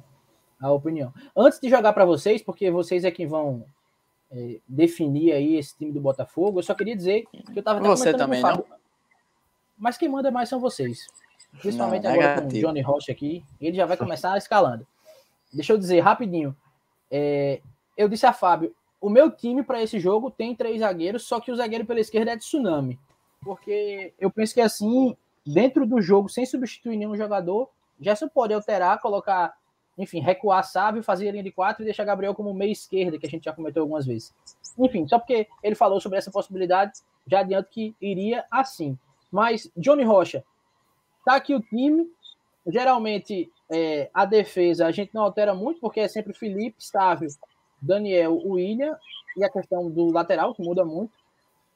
a opinião. Antes de jogar para vocês, porque vocês é que vão... definir aí esse time do Botafogo, eu só queria dizer que eu tava comentando também, com o Fábio, não? Mas quem manda mais são vocês, principalmente não, agora com o Johnny Rocha aqui, ele já vai começar escalando. Deixa eu dizer rapidinho, eu disse a Fábio, o meu time para esse jogo tem 3 zagueiros, só que o zagueiro pela esquerda é de Tsunami, porque eu penso que assim, dentro do jogo, sem substituir nenhum jogador, já se pode alterar, colocar, enfim, recuar Sávio, fazer a linha de 4 e deixar Gabriel como meia esquerda, que a gente já comentou algumas vezes. Enfim, só porque ele falou sobre essa possibilidade, já adianto que iria assim. Mas, Johnny Rocha, tá aqui o time. Geralmente, a defesa a gente não altera muito, porque é sempre Felipe, Sávio, Daniel, William, e a questão do lateral, que muda muito.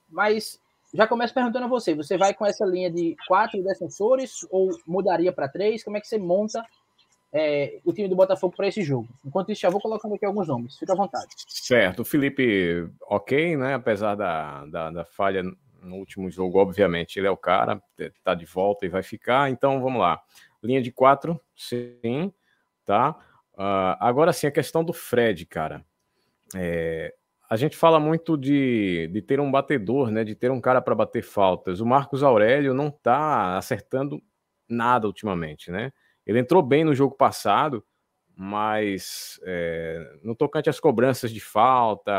Mas, já começo perguntando a você, você vai com essa linha de 4 defensores, ou mudaria para 3? Como é que você monta o time do Botafogo para esse jogo? Enquanto isso, já vou colocando aqui alguns nomes. Fica à vontade. Certo. O Felipe, ok, né? Apesar da falha no último jogo, obviamente, ele é o cara, tá de volta e vai ficar. Então, vamos lá. Linha de 4, sim, tá? Agora sim, a questão do Fred, cara. A gente fala muito de ter um batedor, né? De ter um cara para bater faltas. O Marcos Aurélio não tá acertando nada ultimamente, né? Ele entrou bem no jogo passado, mas no tocante às cobranças de falta,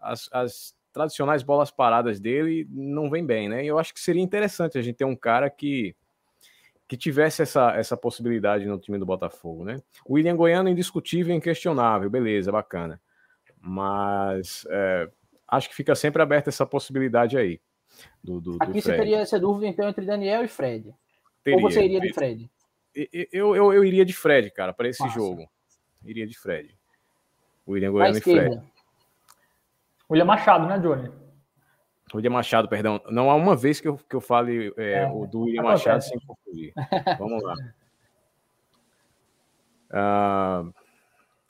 as tradicionais bolas paradas dele não vem bem, né? E eu acho que seria interessante a gente ter um cara que tivesse essa possibilidade no time do Botafogo, né? O William Goiano, indiscutível, inquestionável, beleza, bacana. Mas acho que fica sempre aberta essa possibilidade aí. Do Aqui você teria essa dúvida, então, entre Daniel e Fred. Teria. Ou você iria de Fred? Eu iria de Fred, cara, para esse jogo. Iria de Fred. William Goiano e Fred. William Machado, né, Johnny? William Machado, perdão. Não há uma vez que eu fale o do William Machado sem confundir. Vamos lá.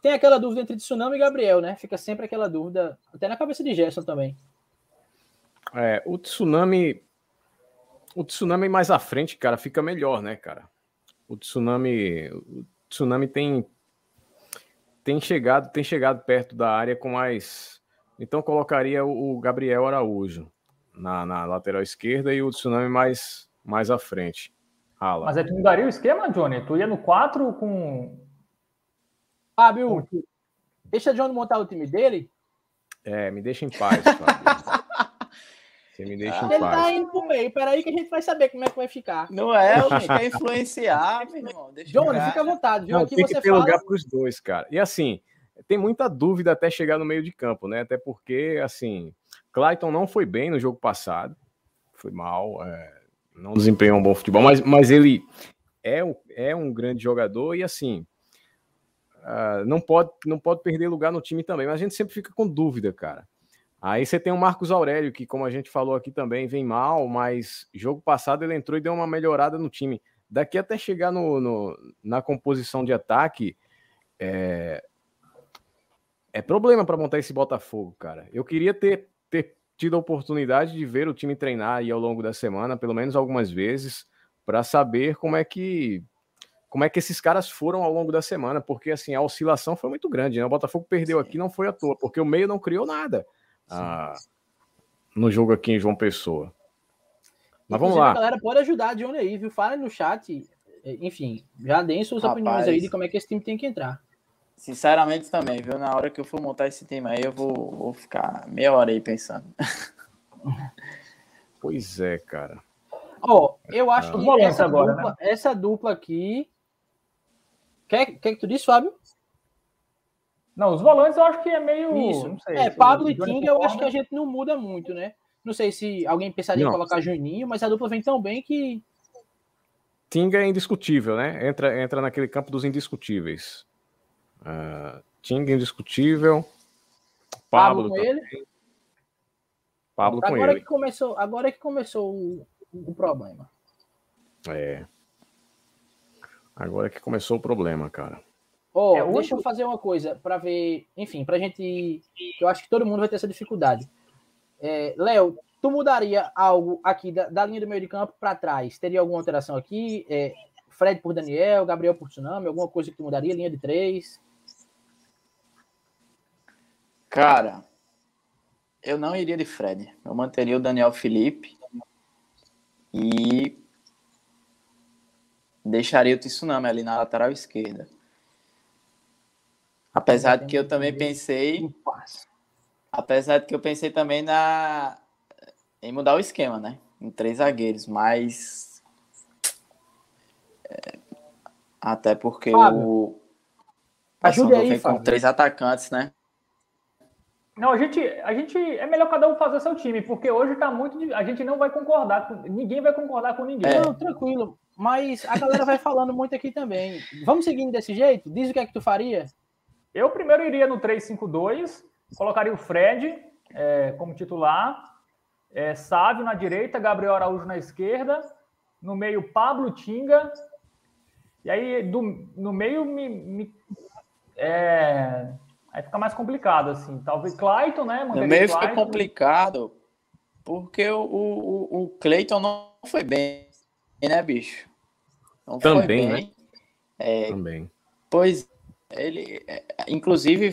Tem aquela dúvida entre Tsunami e Gabriel, né? Fica sempre aquela dúvida, até na cabeça de Gerson também. O Tsunami mais à frente, cara, fica melhor, né, cara? O Tsunami tem chegado perto da área com mais... Então colocaria o Gabriel Araújo na lateral esquerda e o Tsunami mais à frente. Mas tu mudaria o esquema, Johnny? Tu ia no 4 com... Fábio, deixa o Johnny montar o time dele? Me deixa em paz, Fábio. Você me deixa em paz. Ele tá indo pro meio, peraí que a gente vai saber como é que vai ficar. Não é, a gente quer influenciar, meu irmão. Johnny, fica à vontade. Não, aqui tem você que ter lugar pros dois, cara. E assim, tem muita dúvida até chegar no meio de campo, né? Até porque, assim, Clayton não foi bem no jogo passado. Foi mal, não desempenhou um bom futebol. Mas ele é um grande jogador e, assim, não pode perder lugar no time também. Mas a gente sempre fica com dúvida, cara. Aí você tem o Marcos Aurélio, que como a gente falou aqui também, vem mal, mas jogo passado ele entrou e deu uma melhorada no time. Daqui até chegar na composição de ataque, é problema para montar esse Botafogo, cara. Eu queria ter tido a oportunidade de ver o time treinar aí ao longo da semana, pelo menos algumas vezes, para saber como é que esses caras foram ao longo da semana, porque assim, a oscilação foi muito grande, né? O Botafogo perdeu aqui, não foi à toa, porque o meio não criou nada. No jogo aqui em João Pessoa. Mas vamos lá. A galera pode ajudar a Johnny aí, viu? Fala no chat. Enfim, já deem suas opiniões aí de como é que esse time tem que entrar. Sinceramente também, viu? Na hora que eu for montar esse time aí, eu vou ficar meia hora aí pensando. Pois é, cara. Ó, eu acho que essa dupla aqui... Quer que tu disse, Fábio? Não, os volantes eu acho que é meio... Isso. Não sei, Pablo e Tinga eu acho que a gente não muda muito, né? Não sei se alguém pensaria em colocar Juninho, mas a dupla vem tão bem que... Tinga é indiscutível, né? Entra naquele campo dos indiscutíveis. Tinga indiscutível. Pablo com ele. Pablo com ele. Agora que começou o problema. Agora que começou o problema, cara. Deixa eu fazer uma coisa para ver... Enfim, pra gente... Eu acho que todo mundo vai ter essa dificuldade. Léo, tu mudaria algo aqui da linha do meio de campo para trás? Teria alguma alteração aqui? Fred por Daniel, Gabriel por Tsunami, alguma coisa que tu mudaria? Linha de três? Cara, eu não iria de Fred. Eu manteria o Daniel Felipe e deixaria o Tsunami ali na lateral esquerda. Apesar de que eu também pensei... Apesar de que eu pensei também em mudar o esquema, né? Em três zagueiros, mas... Até porque o Paysandu vem com três atacantes, né? Não, a gente é melhor cada um fazer seu time, porque hoje tá muito... A gente não vai concordar, ninguém vai concordar com ninguém. Não, tranquilo, mas a galera vai falando muito aqui também. Vamos seguindo desse jeito? Diz o que é que tu faria. Eu primeiro iria no 3-5-2, colocaria o Fred como titular, Sávio na direita, Gabriel Araújo na esquerda, no meio Pablo, Tinga, e aí no meio aí fica mais complicado, assim. Talvez Clayton, né? No meio Clayton. Fica complicado, porque o Clayton não foi bem, né, bicho? Não também, foi bem, né? Também. Pois ele, inclusive,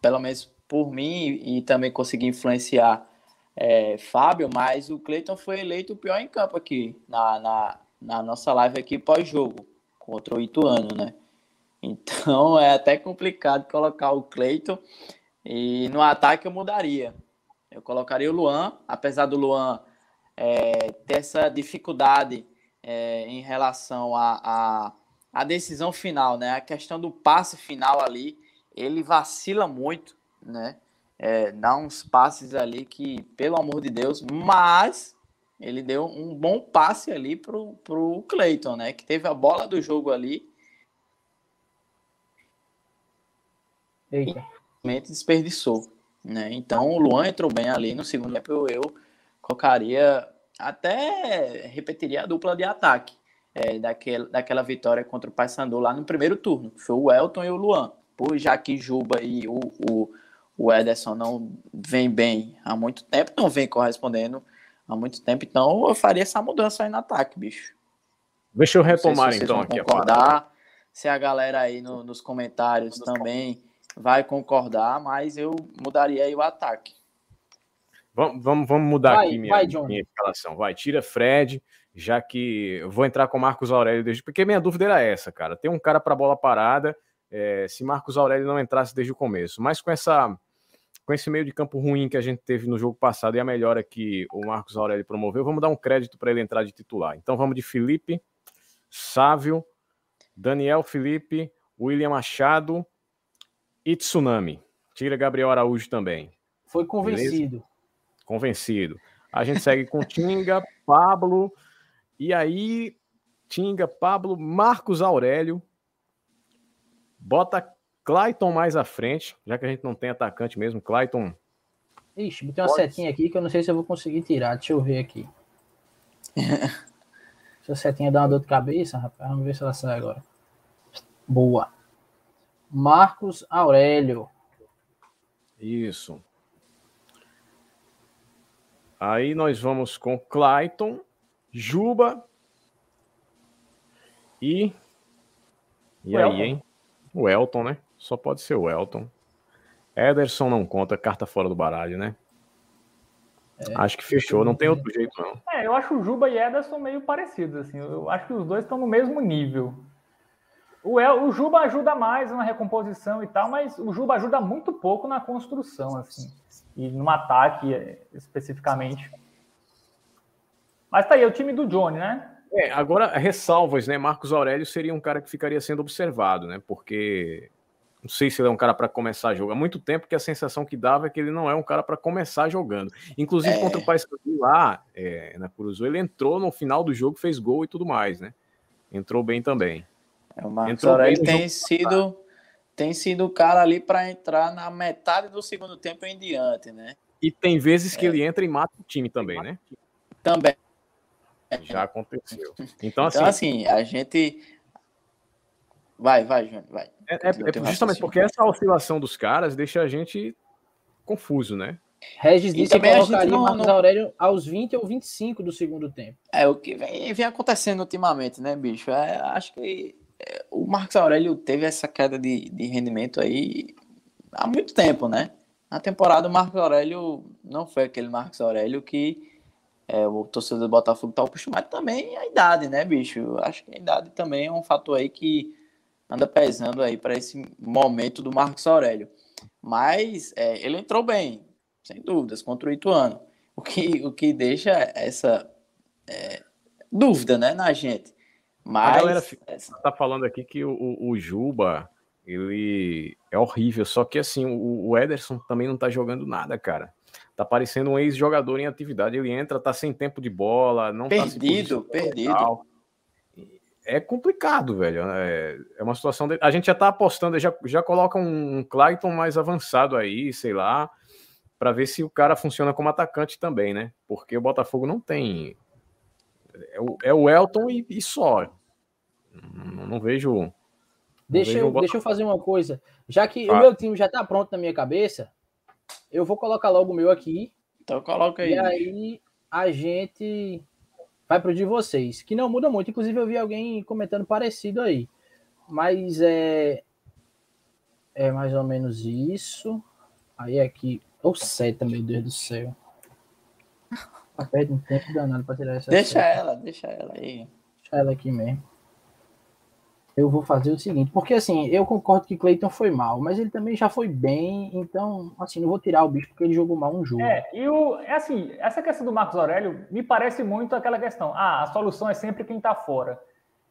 pelo menos por mim, e também consegui influenciar Fábio, mas o Clayton foi eleito o pior em campo aqui, na nossa live aqui pós-jogo, contra o Ituano, né? Então é até complicado colocar o Clayton, e no ataque eu mudaria. Eu colocaria o Luan, apesar do Luan ter essa dificuldade em relação à decisão final, né? A questão do passe final ali, ele vacila muito, né? Dá uns passes ali que, pelo amor de Deus, mas ele deu um bom passe ali pro Clayton, né? Que teve a bola do jogo ali. Eita. E desperdiçou, né? Então o Luan entrou bem ali no segundo tempo. Eu colocaria, até repetiria a dupla de ataque daquela vitória contra o Paysandu lá no primeiro turno. Foi o Elton e o Luan, já que Juba e o Ederson não vem bem há muito tempo, não vem correspondendo há muito tempo. Então eu faria essa mudança aí no ataque, bicho. Deixa eu retomar, se então aqui agora. Se a galera aí nos comentários também vai concordar, mas eu mudaria aí o ataque. Vamos mudar aqui minha escalação. Vai, tira Fred, já que eu vou entrar com o Marcos Aurélio desde... Porque minha dúvida era essa, cara. Tem um cara para bola parada, se Marcos Aurélio não entrasse desde o começo. Mas com esse meio de campo ruim que a gente teve no jogo passado e a melhora que o Marcos Aurélio promoveu, vamos dar um crédito para ele entrar de titular. Então vamos de Felipe, Sávio, Daniel Felipe, William Machado e Tsunami. Tira Gabriel Araújo também. Foi convencido. Beleza? Convencido. A gente segue com Tinga, Pablo, e aí Tinga, Pablo, Marcos Aurélio. Bota Clayton mais à frente, já que a gente não tem atacante mesmo. Clayton. Ixi, botei uma setinha aqui que eu não sei se eu vou conseguir tirar. Deixa eu ver aqui. Essa setinha dá uma dor de cabeça, rapaz. Vamos ver se ela sai agora. Boa. Marcos Aurélio. Isso. Aí nós vamos com Clayton, Juba e... E aí, hein? O Elton, né? Só pode ser o Elton. Ederson não conta, carta fora do baralho, né? Acho que fechou, não tem outro jeito, não. Eu acho o Juba e Ederson meio parecidos, assim. Eu acho que os dois estão no mesmo nível. O Juba ajuda mais na recomposição e tal, mas o Juba ajuda muito pouco na construção, assim. E no ataque, especificamente. Mas tá aí, é o time do Johnny, né? É, agora, ressalvas, né? Marcos Aurélio seria um cara que ficaria sendo observado, né? Porque não sei se ele é um cara para começar jogo. Há muito tempo que a sensação que dava é que ele não é um cara para começar jogando. Inclusive, contra o Paysandu lá, na Curuzu, ele entrou no final do jogo, fez gol e tudo mais, né? Entrou bem também. O Marcos Aurélio tem sido o cara ali para entrar na metade do segundo tempo em diante, né? E tem vezes que ele entra e mata o time também, né? Também. Já aconteceu. Então, assim, a gente... Vai, Júnior, vai. Justamente porque essa oscilação dos caras deixa a gente confuso, né? Regis disse que colocaria o Marcos Aurélio aos 20 ou 25 do segundo tempo. É o que vem acontecendo ultimamente, né, bicho? Acho que o Marcos Aurélio teve essa queda de rendimento aí há muito tempo, né? Na temporada o Marcos Aurélio não foi aquele Marcos Aurélio que o torcedor do Botafogo tá acostumado, também a idade, né, bicho? Acho que a idade também é um fator aí que anda pesando aí para esse momento do Marcos Aurélio. Mas ele entrou bem, sem dúvidas, contra o Ituano. O que deixa essa dúvida, né, na gente. Mas a galera tá falando aqui que o Juba, ele é horrível, só que assim, o Ederson também não tá jogando nada, cara. Tá parecendo um ex-jogador em atividade. Ele entra, tá sem tempo de bola, não tá se posicionando. Perdido. É complicado, velho. É uma situação... A gente já tá apostando, já coloca um Clayton mais avançado aí, sei lá, pra ver se o cara funciona como atacante também, né? Porque o Botafogo não tem... É o Elton e só. Não vejo... Deixa eu fazer uma coisa. Já que o meu time já tá pronto na minha cabeça, eu vou colocar logo o meu aqui. Então coloca aí. E aí a gente vai pro de vocês, que não muda muito. Inclusive eu vi alguém comentando parecido aí. Mas é mais ou menos isso. Aí aqui... Ô, seta, meu Deus do céu. Perde um tempo danado pra tirar essa seta. Deixa ela aí. Deixa ela aqui mesmo. Eu vou fazer o seguinte, porque assim, eu concordo que Clayton foi mal, mas ele também já foi bem, então, assim, não vou tirar o bicho porque ele jogou mal um jogo. Essa questão do Marcos Aurélio me parece muito aquela questão, a solução é sempre quem tá fora.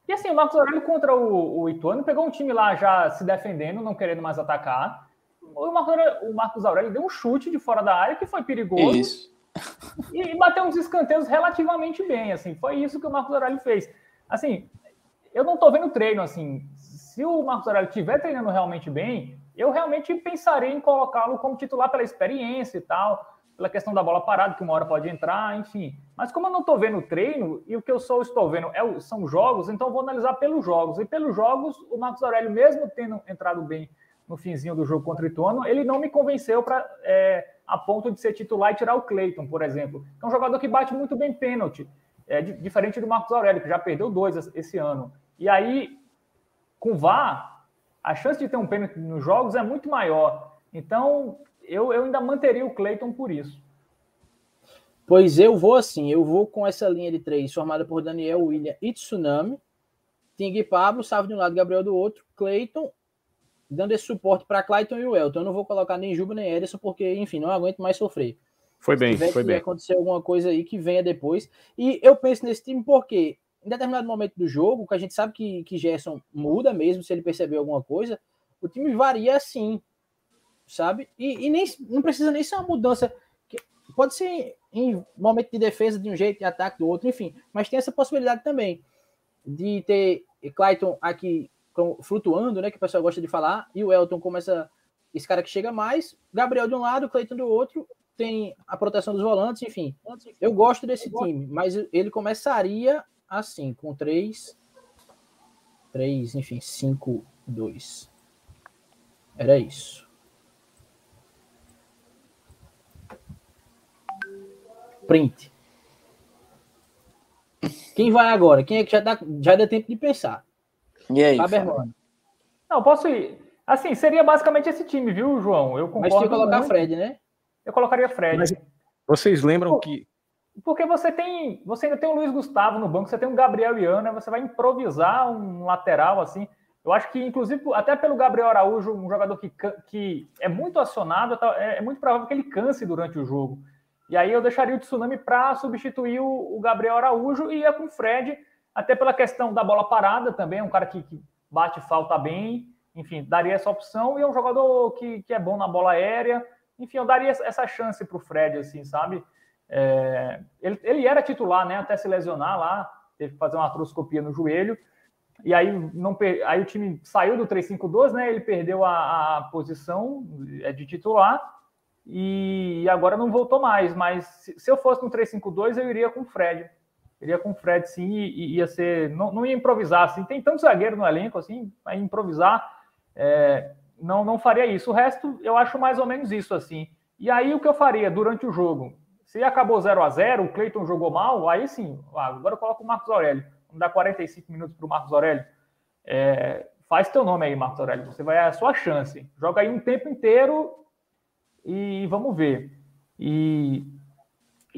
E assim, o Marcos Aurélio contra o Ituano pegou um time lá já se defendendo, não querendo mais atacar. O Marcos Aurélio deu um chute de fora da área que foi perigoso. Isso. E bateu uns escanteios relativamente bem, assim, foi isso que o Marcos Aurélio fez. Assim... Eu não estou vendo treino, assim, se o Marcos Aurélio estiver treinando realmente bem, eu realmente pensaria em colocá-lo como titular pela experiência e tal, pela questão da bola parada, que uma hora pode entrar, enfim. Mas como eu não estou vendo treino, e o que eu só estou vendo são jogos, então eu vou analisar pelos jogos. E pelos jogos, o Marcos Aurélio, mesmo tendo entrado bem no finzinho do jogo contra o Ituano, ele não me convenceu a ponto de ser titular e tirar o Clayton, por exemplo. É um jogador que bate muito bem pênalti, diferente do Marcos Aurélio, que já perdeu 2 esse ano. E aí, com o VAR, a chance de ter um pênalti nos jogos é muito maior. Então, eu ainda manteria o Clayton por isso. Pois eu vou assim, eu vou com essa linha de 3, formada por Daniel, William e Tsunami, Ting e Pablo, Salve de um lado, Gabriel do outro, Clayton, dando esse suporte para Clayton e o Elton. Eu não vou colocar nem Juba nem Ederson, porque, enfim, não aguento mais sofrer. Foi bem. Se acontecer alguma coisa aí, que venha depois. E eu penso nesse time porque... Em determinado momento do jogo, que a gente sabe que Gerson muda mesmo, se ele perceber alguma coisa, o time varia assim, sabe? E nem, não precisa nem ser uma mudança. Pode ser em momento de defesa de um jeito, de ataque do outro, enfim. Mas tem essa possibilidade também de ter Clayton aqui flutuando, né? Que o pessoal gosta de falar. E o Elton como esse cara que chega mais. Gabriel de um lado, Clayton do outro. Tem a proteção dos volantes, enfim. Eu gosto desse time, mas ele começaria... assim, com 3, enfim, 5, 2. Era isso. Print. Quem vai agora? Quem é que já dá tempo de pensar? E aí? Fábio Hermano. Não, posso ir. Assim, seria basicamente esse time, viu, João? Eu concordo. Mas tinha que colocar Fred, né? Eu colocaria Fred. Mas vocês lembram que... Porque você ainda tem o Luiz Gustavo no banco, você tem o Gabriel e Ana, você vai improvisar um lateral, assim. Eu acho que, inclusive, até pelo Gabriel Araújo, um jogador que é muito acionado, é muito provável que ele canse durante o jogo. E aí eu deixaria o Tsunami para substituir o Gabriel Araújo e ia com o Fred, até pela questão da bola parada também, um cara que bate falta bem, enfim, daria essa opção, e é um jogador que é bom na bola aérea, enfim, eu daria essa chance para o Fred, assim, sabe? É, ele era titular, né, até se lesionar lá, teve que fazer uma artroscopia no joelho, e aí, aí o time saiu do 3-5-2, né, ele perdeu a posição de titular, e agora não voltou mais, mas se eu fosse no 3-5-2, eu iria com o Fred. Iria com o Fred, sim, e ia ser... Não ia improvisar, assim. Tem tanto zagueiro no elenco, assim, aí improvisar, não faria isso. O resto, eu acho mais ou menos isso, assim. E aí, o que eu faria durante o jogo? Se acabou 0-0, o Cleiton jogou mal, aí sim, agora eu coloco o Marcos Aurélio. Vamos dar 45 minutos para o Marcos Aurélio. Faz teu nome aí, Marcos Aurélio. Você vai... É a sua chance. Joga aí um tempo inteiro... E vamos ver. E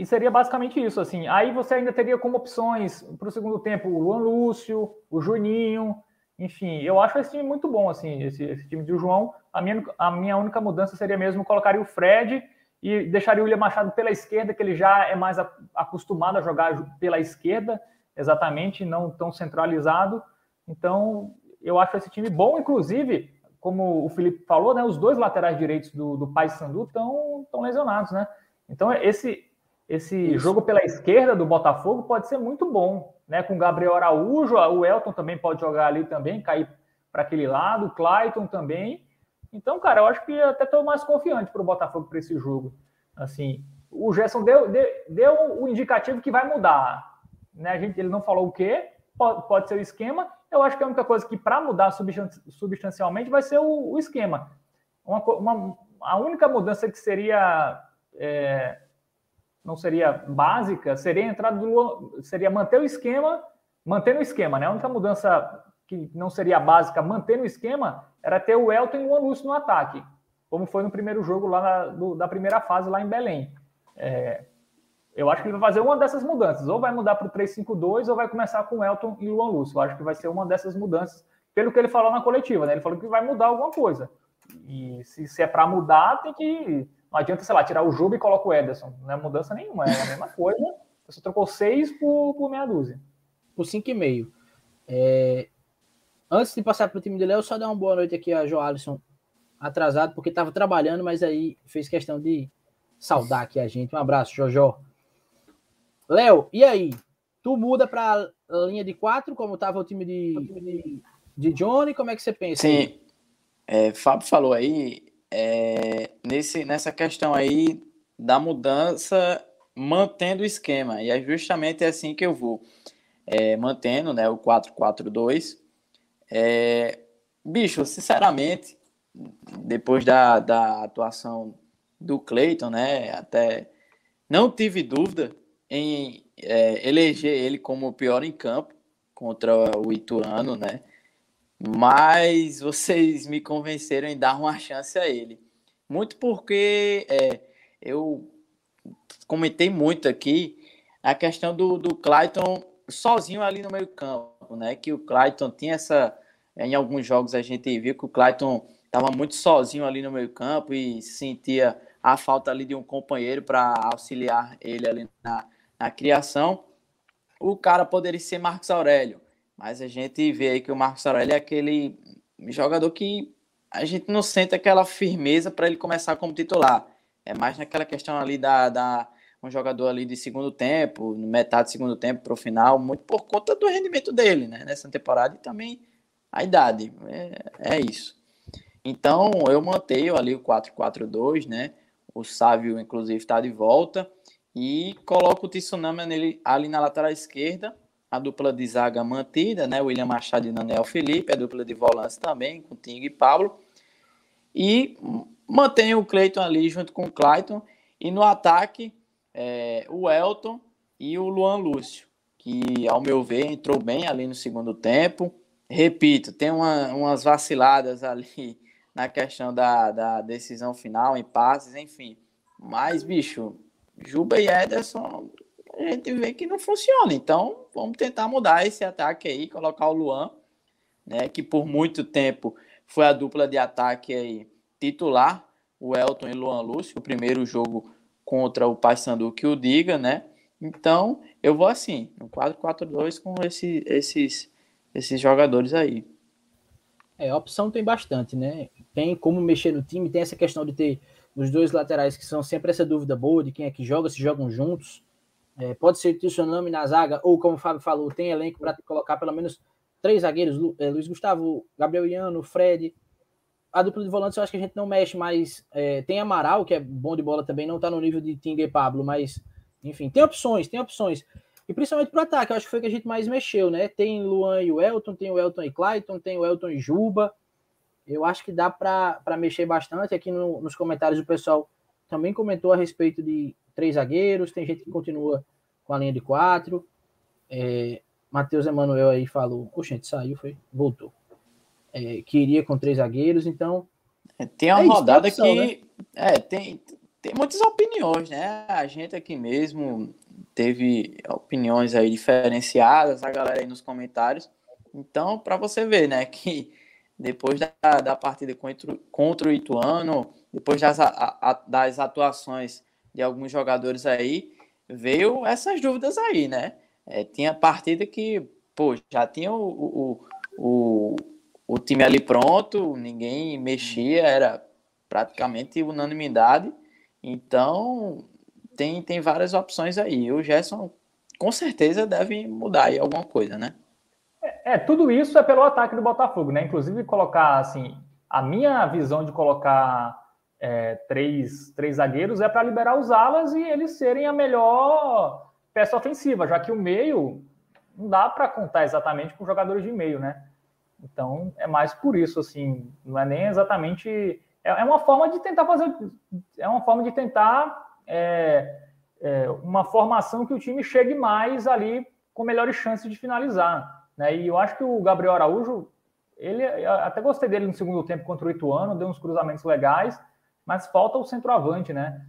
seria basicamente isso, assim. Aí você ainda teria como opções para o segundo tempo o Luan Lúcio, o Juninho, enfim. Eu acho esse time muito bom, assim, esse time do João. A minha única mudança seria mesmo colocaria o Fred e deixaria o William Machado pela esquerda, que ele já é mais acostumado a jogar pela esquerda, exatamente, não tão centralizado. Então, eu acho esse time bom, inclusive... Como o Felipe falou, né, os dois laterais direitos do Paysandu estão lesionados, né? Então, esse jogo pela esquerda do Botafogo pode ser muito bom, né? Com o Gabriel Araújo, o Elton também pode jogar ali também, cair para aquele lado, o Clayton também. Então, cara, eu acho que até estou mais confiante para o Botafogo para esse jogo. Assim, o Gerson deu o indicativo que vai mudar, né? Ele não falou o quê, pode ser o esquema. Eu acho que a única coisa que, para mudar substancialmente, vai ser o esquema. A única mudança que seria... não seria básica, seria a entrada do... Seria manter o esquema... Mantendo o esquema, né? A única mudança que não seria básica, mantendo o esquema, era ter o Elton e o Luan Lúcio no ataque, como foi no primeiro jogo, lá da primeira fase, lá em Belém. Eu acho que ele vai fazer uma dessas mudanças. Ou vai mudar para o 3-5-2, ou vai começar com Elton e Luan Lúcio. Eu acho que vai ser uma dessas mudanças, pelo que ele falou na coletiva, né? Ele falou que vai mudar alguma coisa. E se é para mudar, tem que... Não adianta, sei lá, tirar o Juba e coloca o Ederson. Não é mudança nenhuma, é a mesma coisa. Você trocou 6 por meia dúzia. Por 5,5. Antes de passar para o time do Léo, só dar uma boa noite aqui a Joalisson, atrasado, porque estava trabalhando, mas aí fez questão de saudar aqui a gente. Um abraço, Jojó. Léo, e aí? Tu muda para a linha de 4, como estava o time de Johnny? Como é que você pensa? Sim, Fábio falou aí, nessa questão aí da mudança, mantendo o esquema. E é justamente assim que eu vou. Mantendo, né, o 4-4-2. Bicho, sinceramente, depois da atuação do Cleiton, né, até não tive dúvida em eleger ele como o pior em campo contra o Ituano, né? Mas vocês me convenceram em dar uma chance a ele. Muito porque eu comentei muito aqui a questão do Clayton sozinho ali no meio campo, né? Que o Clayton tinha essa... Em alguns jogos a gente viu que o Clayton estava muito sozinho ali no meio campo e sentia a falta ali de um companheiro para auxiliar ele ali na criação. O cara poderia ser Marcos Aurélio, mas a gente vê aí que o Marcos Aurélio é aquele jogador que a gente não sente aquela firmeza para ele começar como titular. É mais naquela questão ali um jogador ali de segundo tempo, metade do segundo tempo para o final, muito por conta do rendimento dele, né, nessa temporada, e também a idade. É isso. Então eu mantenho ali o 4-4-2, né? O Sávio, inclusive, está de volta. E coloco o Tsunami ali na lateral esquerda. A dupla de zaga mantida, né? William Machado e Daniel Felipe. A dupla de volantes também, com Tinga e Pablo. E mantenho o Cleiton ali junto com o Clayton. E no ataque, o Elton e o Luan Lúcio, que, ao meu ver, entrou bem ali no segundo tempo. Repito, tem umas vaciladas ali na questão da decisão final, em passes, enfim. Mas, bicho... Juba e Ederson, a gente vê que não funciona. Então, vamos tentar mudar esse ataque aí, colocar o Luan, né, que por muito tempo foi a dupla de ataque aí titular, o Elton e o Luan Lúcio. O primeiro jogo contra o Paysandu que o diga, né? Então, eu vou assim, no 4-4-2 com esses jogadores aí. É, a opção tem bastante, né? Tem como mexer no time, tem essa questão de ter os dois laterais, que são sempre essa dúvida boa de quem é que joga, se jogam juntos. É, pode ser Tsunami na zaga, ou como o Fábio falou, tem elenco para colocar pelo menos 3 zagueiros, Luiz Gustavo, Gabriel Iano, Fred. A dupla de volantes eu acho que a gente não mexe, mas tem Amaral, que é bom de bola também, não tá no nível de Tinga e Pablo, mas enfim, tem opções. E principalmente pro ataque, eu acho que foi o que a gente mais mexeu, né? Tem Luan e o Elton, tem o Elton e Clayton, tem o Elton e Juba. Eu acho que dá para mexer bastante. Aqui nos comentários o pessoal também comentou a respeito de 3 zagueiros, tem gente que continua com a linha de 4. Matheus Emanuel aí falou, gente, saiu, foi, voltou. Que iria com 3 zagueiros, então... Tem uma rodada opção, que... Né? Tem muitas opiniões, né? A gente aqui mesmo teve opiniões aí diferenciadas, a galera aí nos comentários. Então, para você ver, né, que depois da partida contra o Ituano, depois das atuações de alguns jogadores aí, veio essas dúvidas aí, né? Tinha partida que, já tinha o time ali pronto, ninguém mexia, era praticamente unanimidade. Então, tem várias opções aí. O Gerson, com certeza, deve mudar aí alguma coisa, né? Tudo isso é pelo ataque do Botafogo, né? Inclusive, colocar, assim, a minha visão de colocar três zagueiros é para liberar os alas e eles serem a melhor peça ofensiva, já que o meio não dá para contar exatamente com jogadores de meio, né? Então, é mais por isso, assim, não é nem exatamente... É uma forma de tentar fazer... É uma forma de tentar... uma formação que o time chegue mais ali com melhores chances de finalizar. Né? E eu acho que o Gabriel Araújo... eu até gostei dele no segundo tempo contra o Ituano, deu uns cruzamentos legais, mas falta o centroavante, né?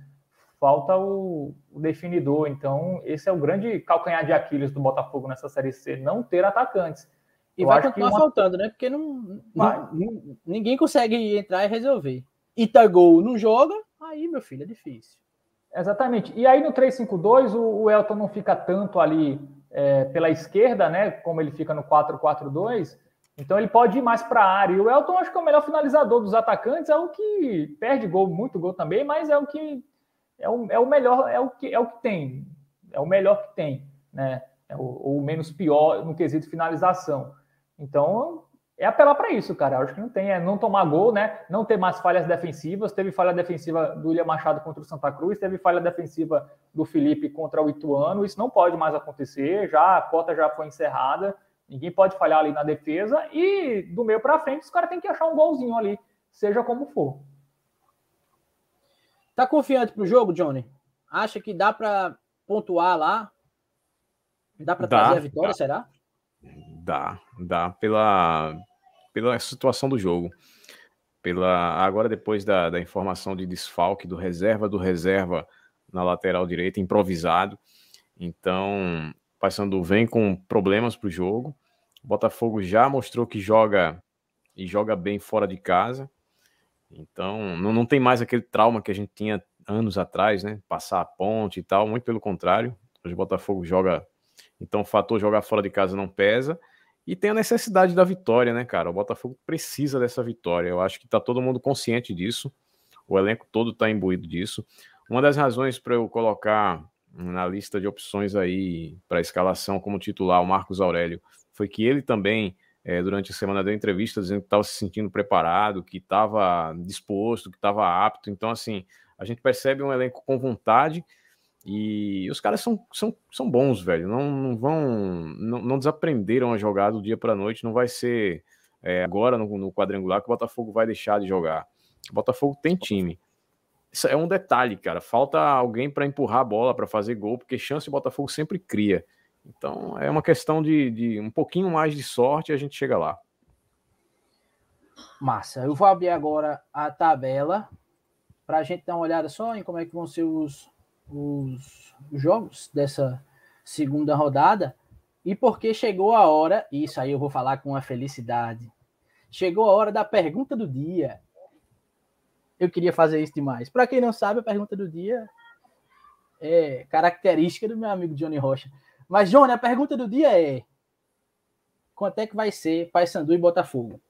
Falta o definidor. Então, esse é o grande calcanhar de Aquiles do Botafogo nessa Série C. Não ter atacantes. E eu vai continuar faltando, né? Porque ninguém consegue entrar e resolver. Itagol não joga, aí, meu filho, é difícil. Exatamente. E aí no 3-5-2, o Elton não fica tanto ali pela esquerda, né? Como ele fica no 4-4-2. Então ele pode ir mais para a área. E o Elton, acho que é o melhor finalizador dos atacantes, é o que perde gol, muito gol também, mas é o que é o melhor, é o que tem. É o melhor que tem, né? Ou menos pior no quesito finalização. Então, é apelar para isso, cara. Eu acho que não tem. É não tomar gol, né? Não ter mais falhas defensivas. Teve falha defensiva do William Machado contra o Santa Cruz. Teve falha defensiva do Felipe contra o Ituano. Isso não pode mais acontecer. A cota já foi encerrada. Ninguém pode falhar ali na defesa. E do meio para frente, os caras têm que achar um golzinho ali. Seja como for. Tá confiante pro jogo, Johnny? Acha que dá para pontuar lá? Dá para trazer a vitória, será? Dá. Pela situação do jogo. Agora, depois da informação de desfalque do reserva na lateral direita, improvisado. Então, Paysandu vem com problemas para o jogo. O Botafogo já mostrou que joga e joga bem fora de casa. Então, não tem mais aquele trauma que a gente tinha anos atrás, né? Passar a ponte e tal. Muito pelo contrário. Hoje o Botafogo joga... Então, o fator jogar fora de casa não pesa. E tem a necessidade da vitória, né, cara? O Botafogo precisa dessa vitória. Eu acho que tá todo mundo consciente disso. O elenco todo tá imbuído disso. Uma das razões para eu colocar na lista de opções aí para escalação como titular o Marcos Aurélio foi que ele também, durante a semana, deu entrevista dizendo que estava se sentindo preparado, que estava disposto, que estava apto. Então, assim, a gente percebe um elenco com vontade. E os caras são bons, velho. Não desaprenderam a jogar do dia para a noite. Não vai ser agora no quadrangular que o Botafogo vai deixar de jogar. O Botafogo tem time. Isso é um detalhe, cara. Falta alguém para empurrar a bola, para fazer gol, porque chance o Botafogo sempre cria. Então é uma questão de um pouquinho mais de sorte e a gente chega lá. Massa. Eu vou abrir agora a tabela para a gente dar uma olhada só em como é que vão ser os jogos dessa segunda rodada, e porque chegou a hora, isso aí eu vou falar com a felicidade, chegou a hora da pergunta do dia. Eu queria fazer isso demais. Para quem não sabe, a pergunta do dia característica do meu amigo Johnny Rocha. Mas, Johnny, a pergunta do dia é: quanto é que vai ser Paysandu e Botafogo?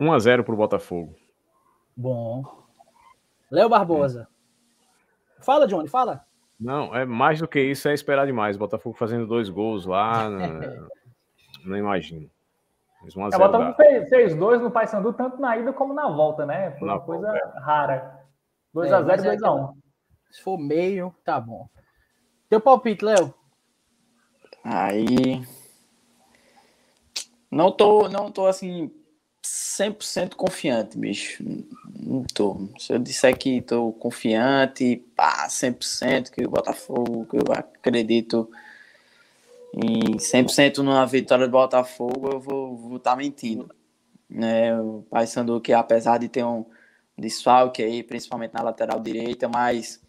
1-0 para o Botafogo. Bom. Léo Barbosa. Fala, Johnny, fala. Não, é mais do que isso, é esperar demais. Botafogo fazendo 2 gols lá. Não imagino. Mas 1-0 Botafogo fez 2 no Paysandu, tanto na ida como na volta, né? Foi uma coisa rara. 2-0 e 2-1. Se for meio, tá bom. Teu palpite, Léo? Aí. Não tô assim 100% confiante, bicho. Não tô. Se eu disser que tô confiante, 100% que o Botafogo, que eu acredito em 100% numa vitória do Botafogo, eu vou tá mentindo. Né? O Paysandu, que apesar de ter um desfalque aí, principalmente na lateral direita, mas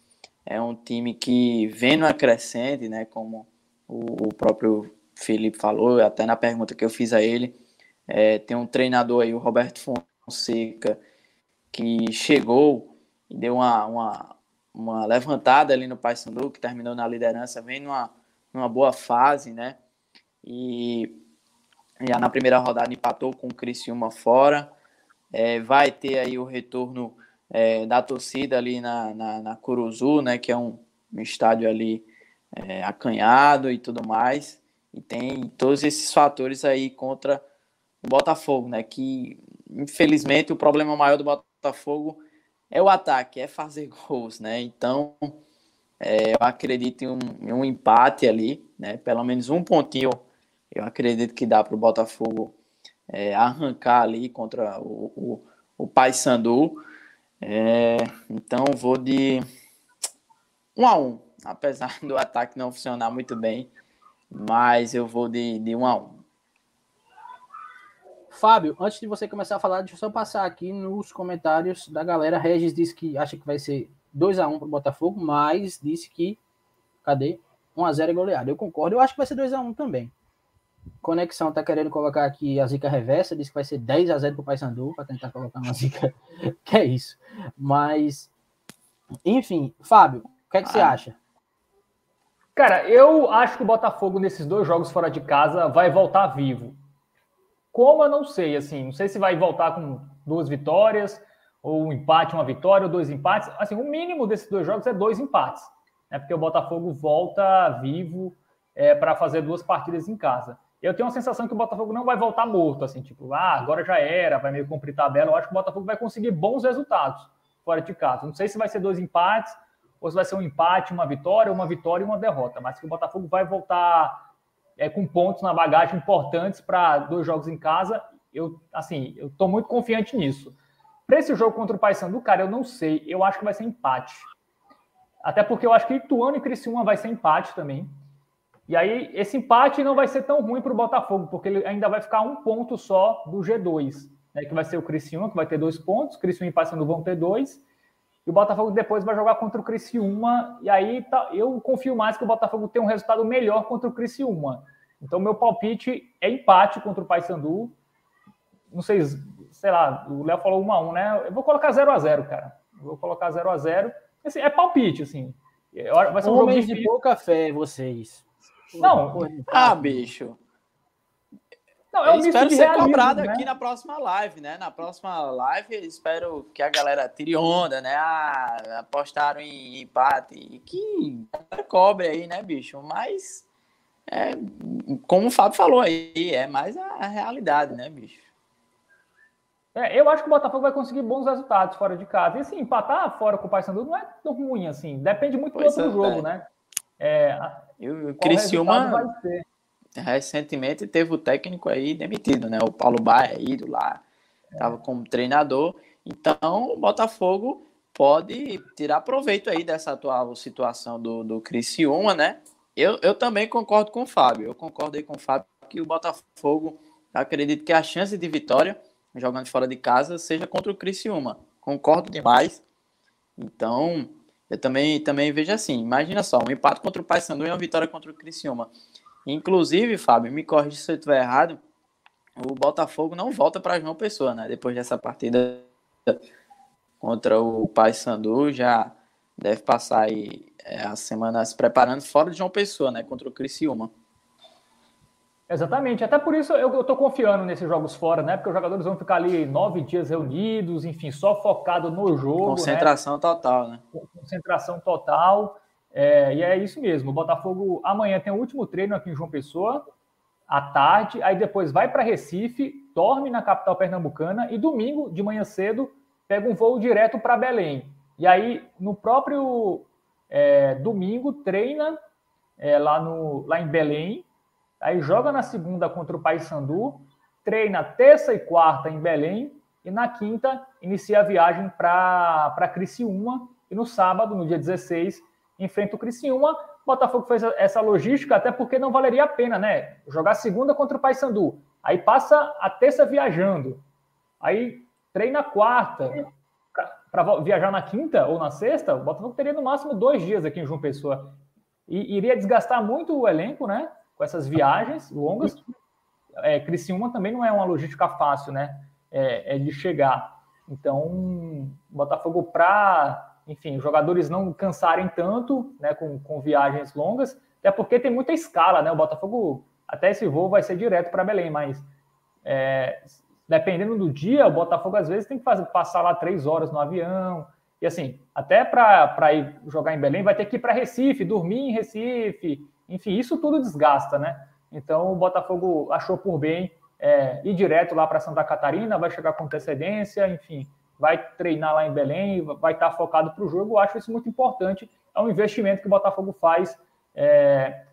é um time que vem no acrescente, né? Como o próprio Felipe falou, até na pergunta que eu fiz a ele. Tem um treinador aí, o Roberto Fonseca, que chegou e deu uma levantada ali no Paysandu, que terminou na liderança, vem numa boa fase, né? E já na primeira rodada empatou com o Criciúma fora. Vai ter aí o retorno da torcida ali na Curuzu, né? Que é um estádio ali acanhado e tudo mais. E tem todos esses fatores aí contra Botafogo, né? Que infelizmente o problema maior do Botafogo é o ataque, é fazer gols, né? Então eu acredito em um empate ali, né? Pelo menos um pontinho eu acredito que dá para o Botafogo arrancar ali contra o Paysandu. Então vou de 1-1, apesar do ataque não funcionar muito bem, mas eu vou de 1-1. Fábio, antes de você começar a falar, deixa eu só passar aqui nos comentários da galera. Regis disse que acha que vai ser 2-1 para o Botafogo, mas disse que, 1-0 é goleado. Eu concordo, eu acho que vai ser 2-1 também. Conexão tá querendo colocar aqui a zica reversa, disse que vai ser 10-0 para o Paysandu, para tentar colocar uma zica, que é isso. Mas, enfim, Fábio, o que é que você acha? Cara, eu acho que o Botafogo, nesses 2 jogos fora de casa, vai voltar vivo. Como eu não sei, assim, não sei se vai voltar com 2 vitórias, ou um empate, uma vitória, ou 2 empates. Assim, o mínimo desses 2 jogos é 2 empates, né? Porque o Botafogo volta vivo para fazer 2 partidas em casa. Eu tenho a sensação que o Botafogo não vai voltar morto, assim, tipo, agora já era, vai meio cumprir tabela. Eu acho que o Botafogo vai conseguir bons resultados fora de casa. Não sei se vai ser 2 empates, ou se vai ser um empate, uma vitória e uma derrota, mas que o Botafogo vai voltar com pontos na bagagem importantes para 2 jogos em casa. Eu estou muito confiante nisso. Para esse jogo contra o Paysandu, cara, eu não sei. Eu acho que vai ser empate. Até porque eu acho que Ituano e Criciúma vai ser empate também. E aí, esse empate não vai ser tão ruim para o Botafogo, porque ele ainda vai ficar 1 ponto só do G2, né, que vai ser o Criciúma, que vai ter 2 pontos. Criciúma e Paysandu vão ter 2. E o Botafogo depois vai jogar contra o Criciúma, e aí eu confio mais que o Botafogo tem um resultado melhor contra o Criciúma. Então, meu palpite é empate contra o Paysandu. Não sei, sei lá, o Léo falou 1-1, né? Eu vou colocar 0-0, cara. Eu vou colocar 0-0. Assim, é palpite, assim. Vai ser um jogo de pouca fé, vocês. Não. Bicho. Não, eu espero ser cobrado, né, aqui na próxima live, né? Na próxima live, espero que a galera tire onda, né? Apostaram em empate e que cobre aí, né, bicho? Mas, como o Fábio falou aí, é mais a realidade, né, bicho? Eu acho que o Botafogo vai conseguir bons resultados fora de casa. E, assim, empatar fora com o Paysandu não é tão ruim, assim. Depende muito do jogo, né? O Criciúma vai ser. Recentemente teve o técnico aí demitido, né? O Paulo Baia aí do lá estava como treinador. Então o Botafogo pode tirar proveito aí dessa atual situação do Criciúma, né? Eu também concordo com o Fábio. Eu concordei com o Fábio que o Botafogo, acredito que a chance de vitória jogando fora de casa seja contra o Criciúma. Concordo demais. Então eu também vejo assim. Imagina só, um empate contra o Paysandu e uma vitória contra o Criciúma. Inclusive, Fábio, me corrija se eu estiver errado, o Botafogo não volta para João Pessoa, né? Depois dessa partida contra o Paysandu, já deve passar aí a semana se preparando fora de João Pessoa, né? Contra o Criciúma. Exatamente, até por isso eu estou confiando nesses jogos fora, né? Porque os jogadores vão ficar ali 9 dias reunidos, enfim, só focado no jogo. Concentração, né? Total, né? Concentração total. E é isso mesmo. O Botafogo amanhã tem o último treino aqui em João Pessoa, à tarde, aí depois vai para Recife, dorme na capital pernambucana e domingo, de manhã cedo, pega um voo direto para Belém. E aí, no próprio domingo, treina lá em Belém. Aí joga na segunda contra o Paysandu, treina terça e quarta em Belém e na quinta inicia a viagem para Criciúma e no sábado, no dia 16, enfrenta o Criciúma. O Botafogo fez essa logística até porque não valeria a pena, né? Jogar segunda contra o Paysandu, aí passa a terça viajando, aí treina quarta, para viajar na quinta ou na sexta. O Botafogo teria no máximo 2 dias aqui em João Pessoa e iria desgastar muito o elenco, né? Com essas viagens longas. Criciúma também não é uma logística fácil, né? De chegar. Então, Botafogo, para, enfim, os jogadores não cansarem tanto, né? Com viagens longas, até porque tem muita escala, né? O Botafogo, até esse voo vai ser direto para Belém, mas dependendo do dia, o Botafogo às vezes tem que passar lá 3 horas no avião. E assim, até para ir jogar em Belém, vai ter que ir para Recife, dormir em Recife. Enfim, isso tudo desgasta, né? Então, o Botafogo achou por bem ir direto lá para Santa Catarina, vai chegar com antecedência, enfim, vai treinar lá em Belém, vai estar focado para o jogo. Eu acho isso muito importante. É um investimento que o Botafogo faz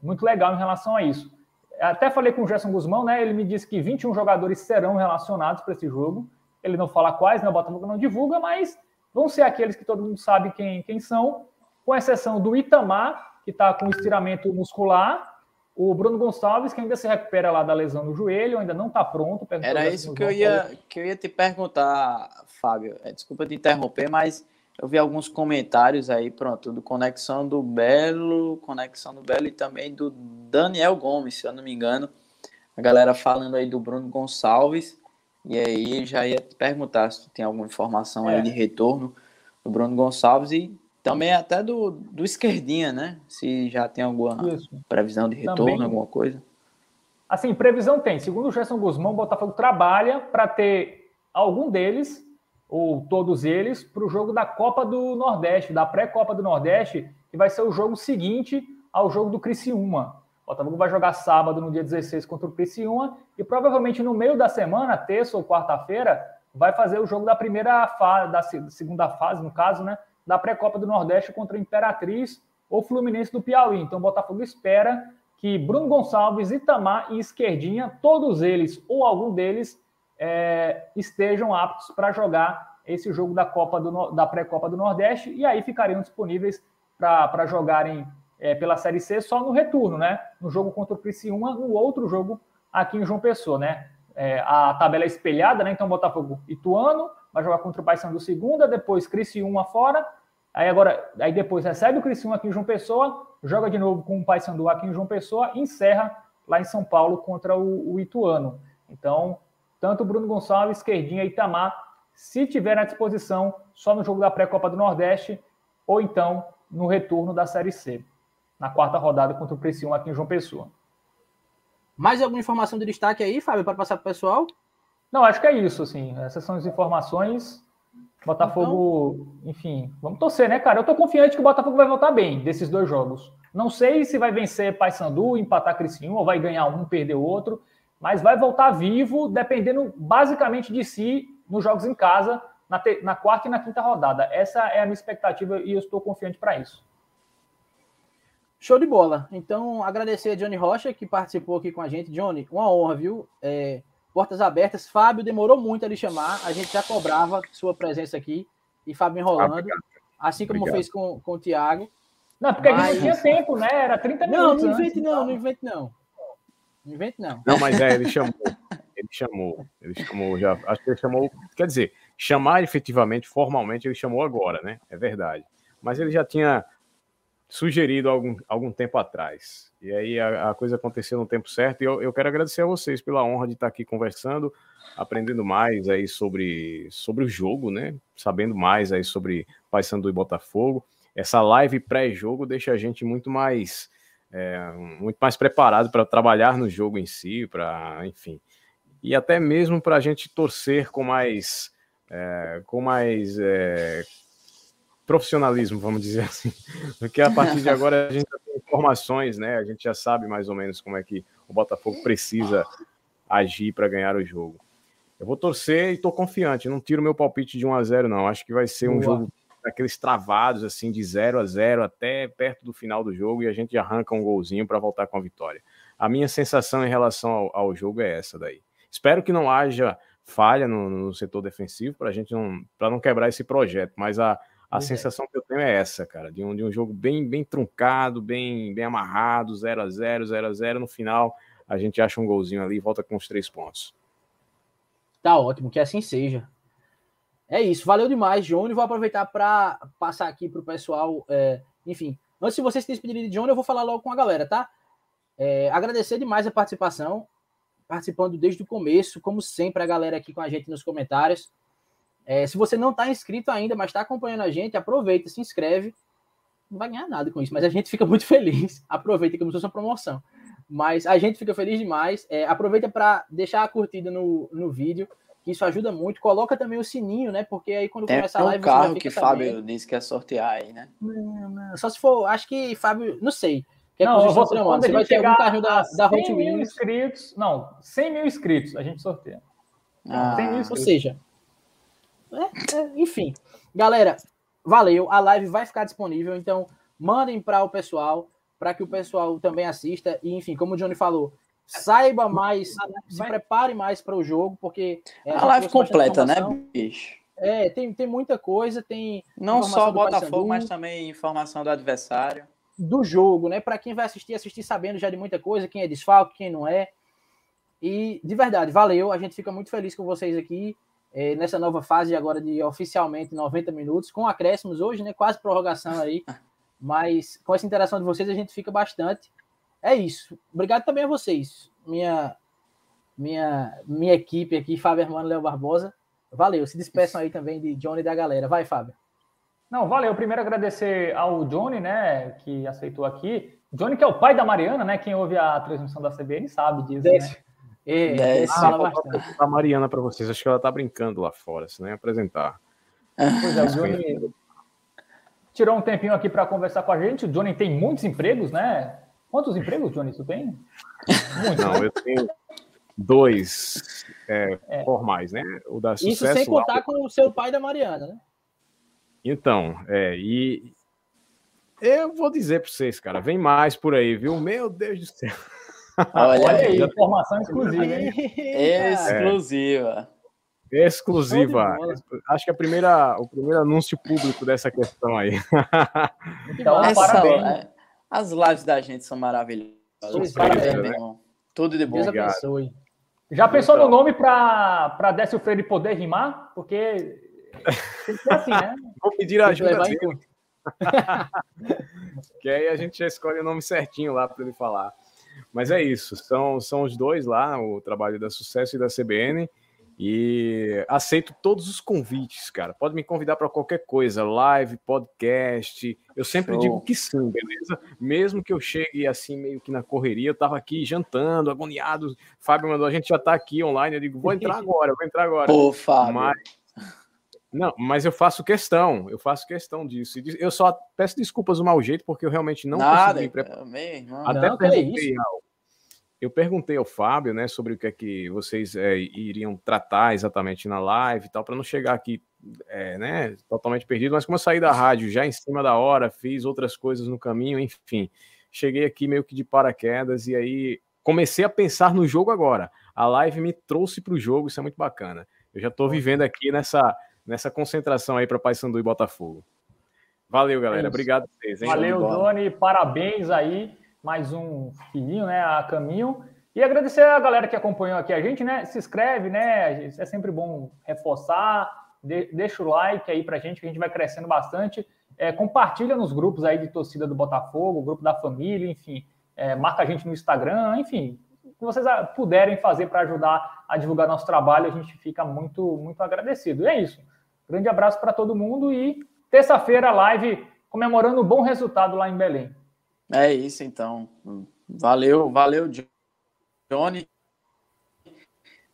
muito legal em relação a isso. Até falei com o Gerson Guzmão, né? Ele me disse que 21 jogadores serão relacionados para esse jogo. Ele não fala quais, né? O Botafogo não divulga, mas vão ser aqueles que todo mundo sabe quem são, com exceção do Itamar, que está com estiramento muscular, o Bruno Gonçalves, que ainda se recupera lá da lesão no joelho, ainda não está pronto. Era isso que eu ia te perguntar, Fábio. Desculpa te interromper, mas eu vi alguns comentários aí, pronto, do Conexão do Belo e também do Daniel Gomes, se eu não me engano. A galera falando aí do Bruno Gonçalves, e aí já ia te perguntar se tu tem alguma informação aí de retorno do Bruno Gonçalves e também até do esquerdinha, né? Se já tem alguma previsão de retorno, também, alguma coisa. Assim, previsão tem. Segundo o Gerson Guzmão, o Botafogo trabalha para ter algum deles, ou todos eles, para o jogo da Copa do Nordeste, da Pré-Copa do Nordeste, que vai ser o jogo seguinte ao jogo do Criciúma. O Botafogo vai jogar sábado, no dia 16, contra o Criciúma, e provavelmente no meio da semana, terça ou quarta-feira, vai fazer o jogo da primeira fase, da segunda fase, no caso, né? Da pré-copa do Nordeste contra a Imperatriz ou Fluminense do Piauí. Então o Botafogo espera que Bruno Gonçalves, Itamar e Esquerdinha, todos eles ou algum deles, estejam aptos para jogar esse jogo da pré-copa do Nordeste, e aí ficariam disponíveis para jogarem pela Série C só no retorno, né? No jogo contra o Criciúma, no outro jogo aqui em João Pessoa, né? A tabela é espelhada, né? Então Botafogo, Ituano vai jogar contra o Paysandu segunda, depois Criciúma fora, aí depois recebe o Criciúma aqui em João Pessoa, joga de novo com o Paysandu aqui em João Pessoa e encerra lá em São Paulo contra o Ituano. Então, tanto Bruno Gonçalves, Esquerdinha e Itamar, se tiver à disposição, só no jogo da pré-copa do Nordeste ou então no retorno da Série C, na quarta rodada contra o Criciúma aqui em João Pessoa. Mais alguma informação de destaque aí, Fábio, para passar para o pessoal? Não, acho que é isso, assim. Essas são as informações. Botafogo, então, enfim, vamos torcer, né, cara? Eu tô confiante que o Botafogo vai voltar bem desses 2 jogos. Não sei se vai vencer Paysandu, empatar Criciúma, ou vai ganhar um, perder o outro, mas vai voltar vivo, dependendo basicamente de si, nos jogos em casa, na quarta e na quinta rodada. Essa é a minha expectativa e eu estou confiante para isso. Show de bola. Então, agradecer a Johnny Rocha, que participou aqui com a gente. Johnny, uma honra, viu? Portas abertas. Fábio demorou muito a lhe chamar. A gente já cobrava sua presença aqui. E Fábio enrolando. Obrigado. Assim como fez com o Thiago. Não, porque a gente não tinha tempo, né? Era 30 minutos. Não invente não. Não, mas ele chamou. Ele chamou já. Acho que ele chamou... Quer dizer, chamar efetivamente, formalmente, ele chamou agora, né? É verdade. Mas ele já tinha sugerido algum tempo atrás. E aí a coisa aconteceu no tempo certo. E eu quero agradecer a vocês pela honra de estar aqui conversando, aprendendo mais aí sobre o jogo, né? Sabendo mais aí sobre Paysandu e Botafogo. essa live pré-jogo deixa a gente muito mais preparado para trabalhar no jogo em si, para, enfim, e até mesmo para a gente torcer com mais profissionalismo, vamos dizer assim, porque a partir de agora a gente já tem informações, né? A gente já sabe mais ou menos como é que o Botafogo precisa agir para ganhar o jogo. Eu vou torcer e estou confiante, não tiro meu palpite de 1-0 não, acho que vai ser um jogo daqueles travados, assim, de 0-0 até perto do final do jogo, e a gente arranca um golzinho para voltar com a vitória. A minha sensação em relação ao jogo é essa daí. Espero que não haja falha no setor defensivo para não quebrar esse projeto, mas a sensação que eu tenho é essa, cara, de um jogo bem, bem truncado, bem, bem amarrado, 0-0, 0-0, no final a gente acha um golzinho ali e volta com os 3 pontos. Tá ótimo, que assim seja. É isso, valeu demais, Johnny. Vou aproveitar para passar aqui para o pessoal. Enfim, antes de vocês se despedirem de Johnny, eu vou falar logo com a galera, tá? Agradecer demais a participação, participando desde o começo, como sempre, a galera aqui com a gente nos comentários. Se você não está inscrito ainda, mas está acompanhando a gente, aproveita, se inscreve. Não vai ganhar nada com isso, mas a gente fica muito feliz. Aproveita que não sou promoção. Mas a gente fica feliz demais. Aproveita para deixar a curtida no vídeo, que isso ajuda muito. Coloca também o sininho, né? Porque aí quando começa a live... É um carro que Fábio disse que ia sortear aí, né? Não. Só se for... Acho que Fábio... Não sei. Você vai ter algum carro da Hot Wheels. Inscritos... Não, 100 mil inscritos a gente sorteia. Ou seja... enfim. Galera, valeu. A live vai ficar disponível. Então, mandem para o pessoal, para que o pessoal também assista. E, enfim, como o Johnny falou... Saiba mais, se prepare mais para o jogo, porque... A live completa, né, bicho? Tem muita coisa, tem... Não só o Botafogo, mas também informação do adversário. Do jogo, né? Para quem vai assistir sabendo já de muita coisa, quem é desfalque, quem não é. E, de verdade, valeu. A gente fica muito feliz com vocês aqui, nessa nova fase agora de, oficialmente, 90 minutos, com acréscimos hoje, né? Quase prorrogação aí. Mas, com essa interação de vocês, a gente fica bastante... É isso. Obrigado também a vocês. Minha equipe aqui, Fábio Hermano, Léo Barbosa. Valeu. Se despeçam aí também de Johnny e da galera. Vai, Fábio. Não, valeu. Primeiro agradecer ao Johnny, né, que aceitou aqui. Johnny que é o pai da Mariana, né? Quem ouve a transmissão da CBN sabe disso, né? Fala bastante. A Mariana para vocês. Acho que ela tá brincando lá fora, se nem apresentar. Pois é, o Johnny tirou um tempinho aqui para conversar com a gente. O Johnny tem muitos empregos, né? Quantos empregos, Johnny, tu tem? Muitos, não, né? Eu tenho 2 formais, né? O da Isso Sucesso, sem contar com o seu pai da Mariana, né? Então, e eu vou dizer para vocês, cara, vem mais por aí, viu? Meu Deus do céu! Olha aí, informação exclusiva, hein? Exclusiva. Exclusiva. Acho que o primeiro anúncio público dessa questão aí. Então, parabéns. As lives da gente são maravilhosas. Parabéns, né? Tudo de bom. Já pensou no nome para Décio Freire poder rimar? Porque tem que ser assim, né? Vou pedir a ajuda dele. Que aí a gente já escolhe o nome certinho lá para ele falar. Mas é isso. São os dois lá, o trabalho da Sucesso e da CBN. E aceito todos os convites, cara. Pode me convidar para qualquer coisa, live, podcast. Eu sempre digo que sim, beleza? Mesmo que eu chegue assim, meio que na correria, eu tava aqui jantando, agoniado. Fábio mandou, a gente já tá aqui online. Eu digo, vou entrar agora. Pô, Fábio. Mas eu faço questão, disso. Eu só peço desculpas do mau jeito, porque eu realmente não consegui me preparar. Eu perguntei ao Fábio, né, sobre o que é que vocês iriam tratar exatamente na live e tal, para não chegar aqui né, totalmente perdido, mas como eu saí da rádio já em cima da hora, fiz outras coisas no caminho, enfim, cheguei aqui meio que de paraquedas e aí comecei a pensar no jogo agora. A live me trouxe para o jogo, isso é muito bacana. Eu já estou vivendo aqui nessa concentração aí para Paysandu e Botafogo. Valeu, galera. Obrigado a vocês. Hein? Valeu, Johnny. Parabéns aí. Mais um filhinho, né, a caminho. E agradecer a galera que acompanhou aqui a gente, né? Se inscreve, né? É sempre bom reforçar. Deixa o like aí pra gente, que a gente vai crescendo bastante. Compartilha nos grupos aí de torcida do Botafogo, grupo da família, enfim. Marca a gente no Instagram, enfim. O que vocês puderem fazer para ajudar a divulgar nosso trabalho, a gente fica muito, muito agradecido. E é isso. Grande abraço para todo mundo e terça-feira, live... comemorando um bom resultado lá em Belém. É isso, então. Valeu, Johnny.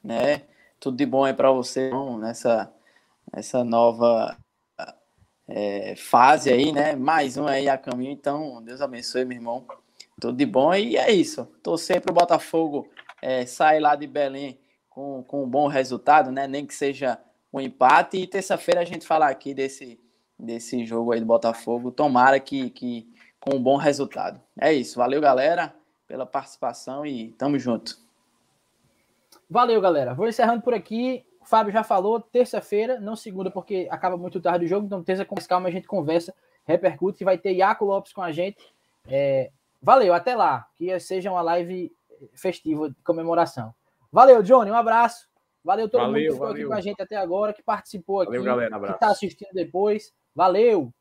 Né? Tudo de bom aí para você nessa nova fase aí, né? Mais um aí a caminho. Então, Deus abençoe, meu irmão. Tudo de bom e é isso. Torcer para o Botafogo sair lá de Belém com um bom resultado, né? Nem que seja um empate. E terça-feira a gente falar aqui desse jogo aí do Botafogo. Tomara que com um bom resultado. É isso. Valeu, galera, pela participação e tamo junto. Valeu, galera. Vou encerrando por aqui. O Fábio já falou, terça-feira, não segunda, porque acaba muito tarde o jogo. Então, terça, com mais calma, a gente conversa, repercute. Vai ter Iaco Lopes com a gente. Valeu, até lá. Que seja uma live festiva de comemoração. Valeu, Johnny. Um abraço. Valeu todo mundo que ficou aqui com a gente até agora, que participou aqui, galera, que está assistindo depois. Valeu!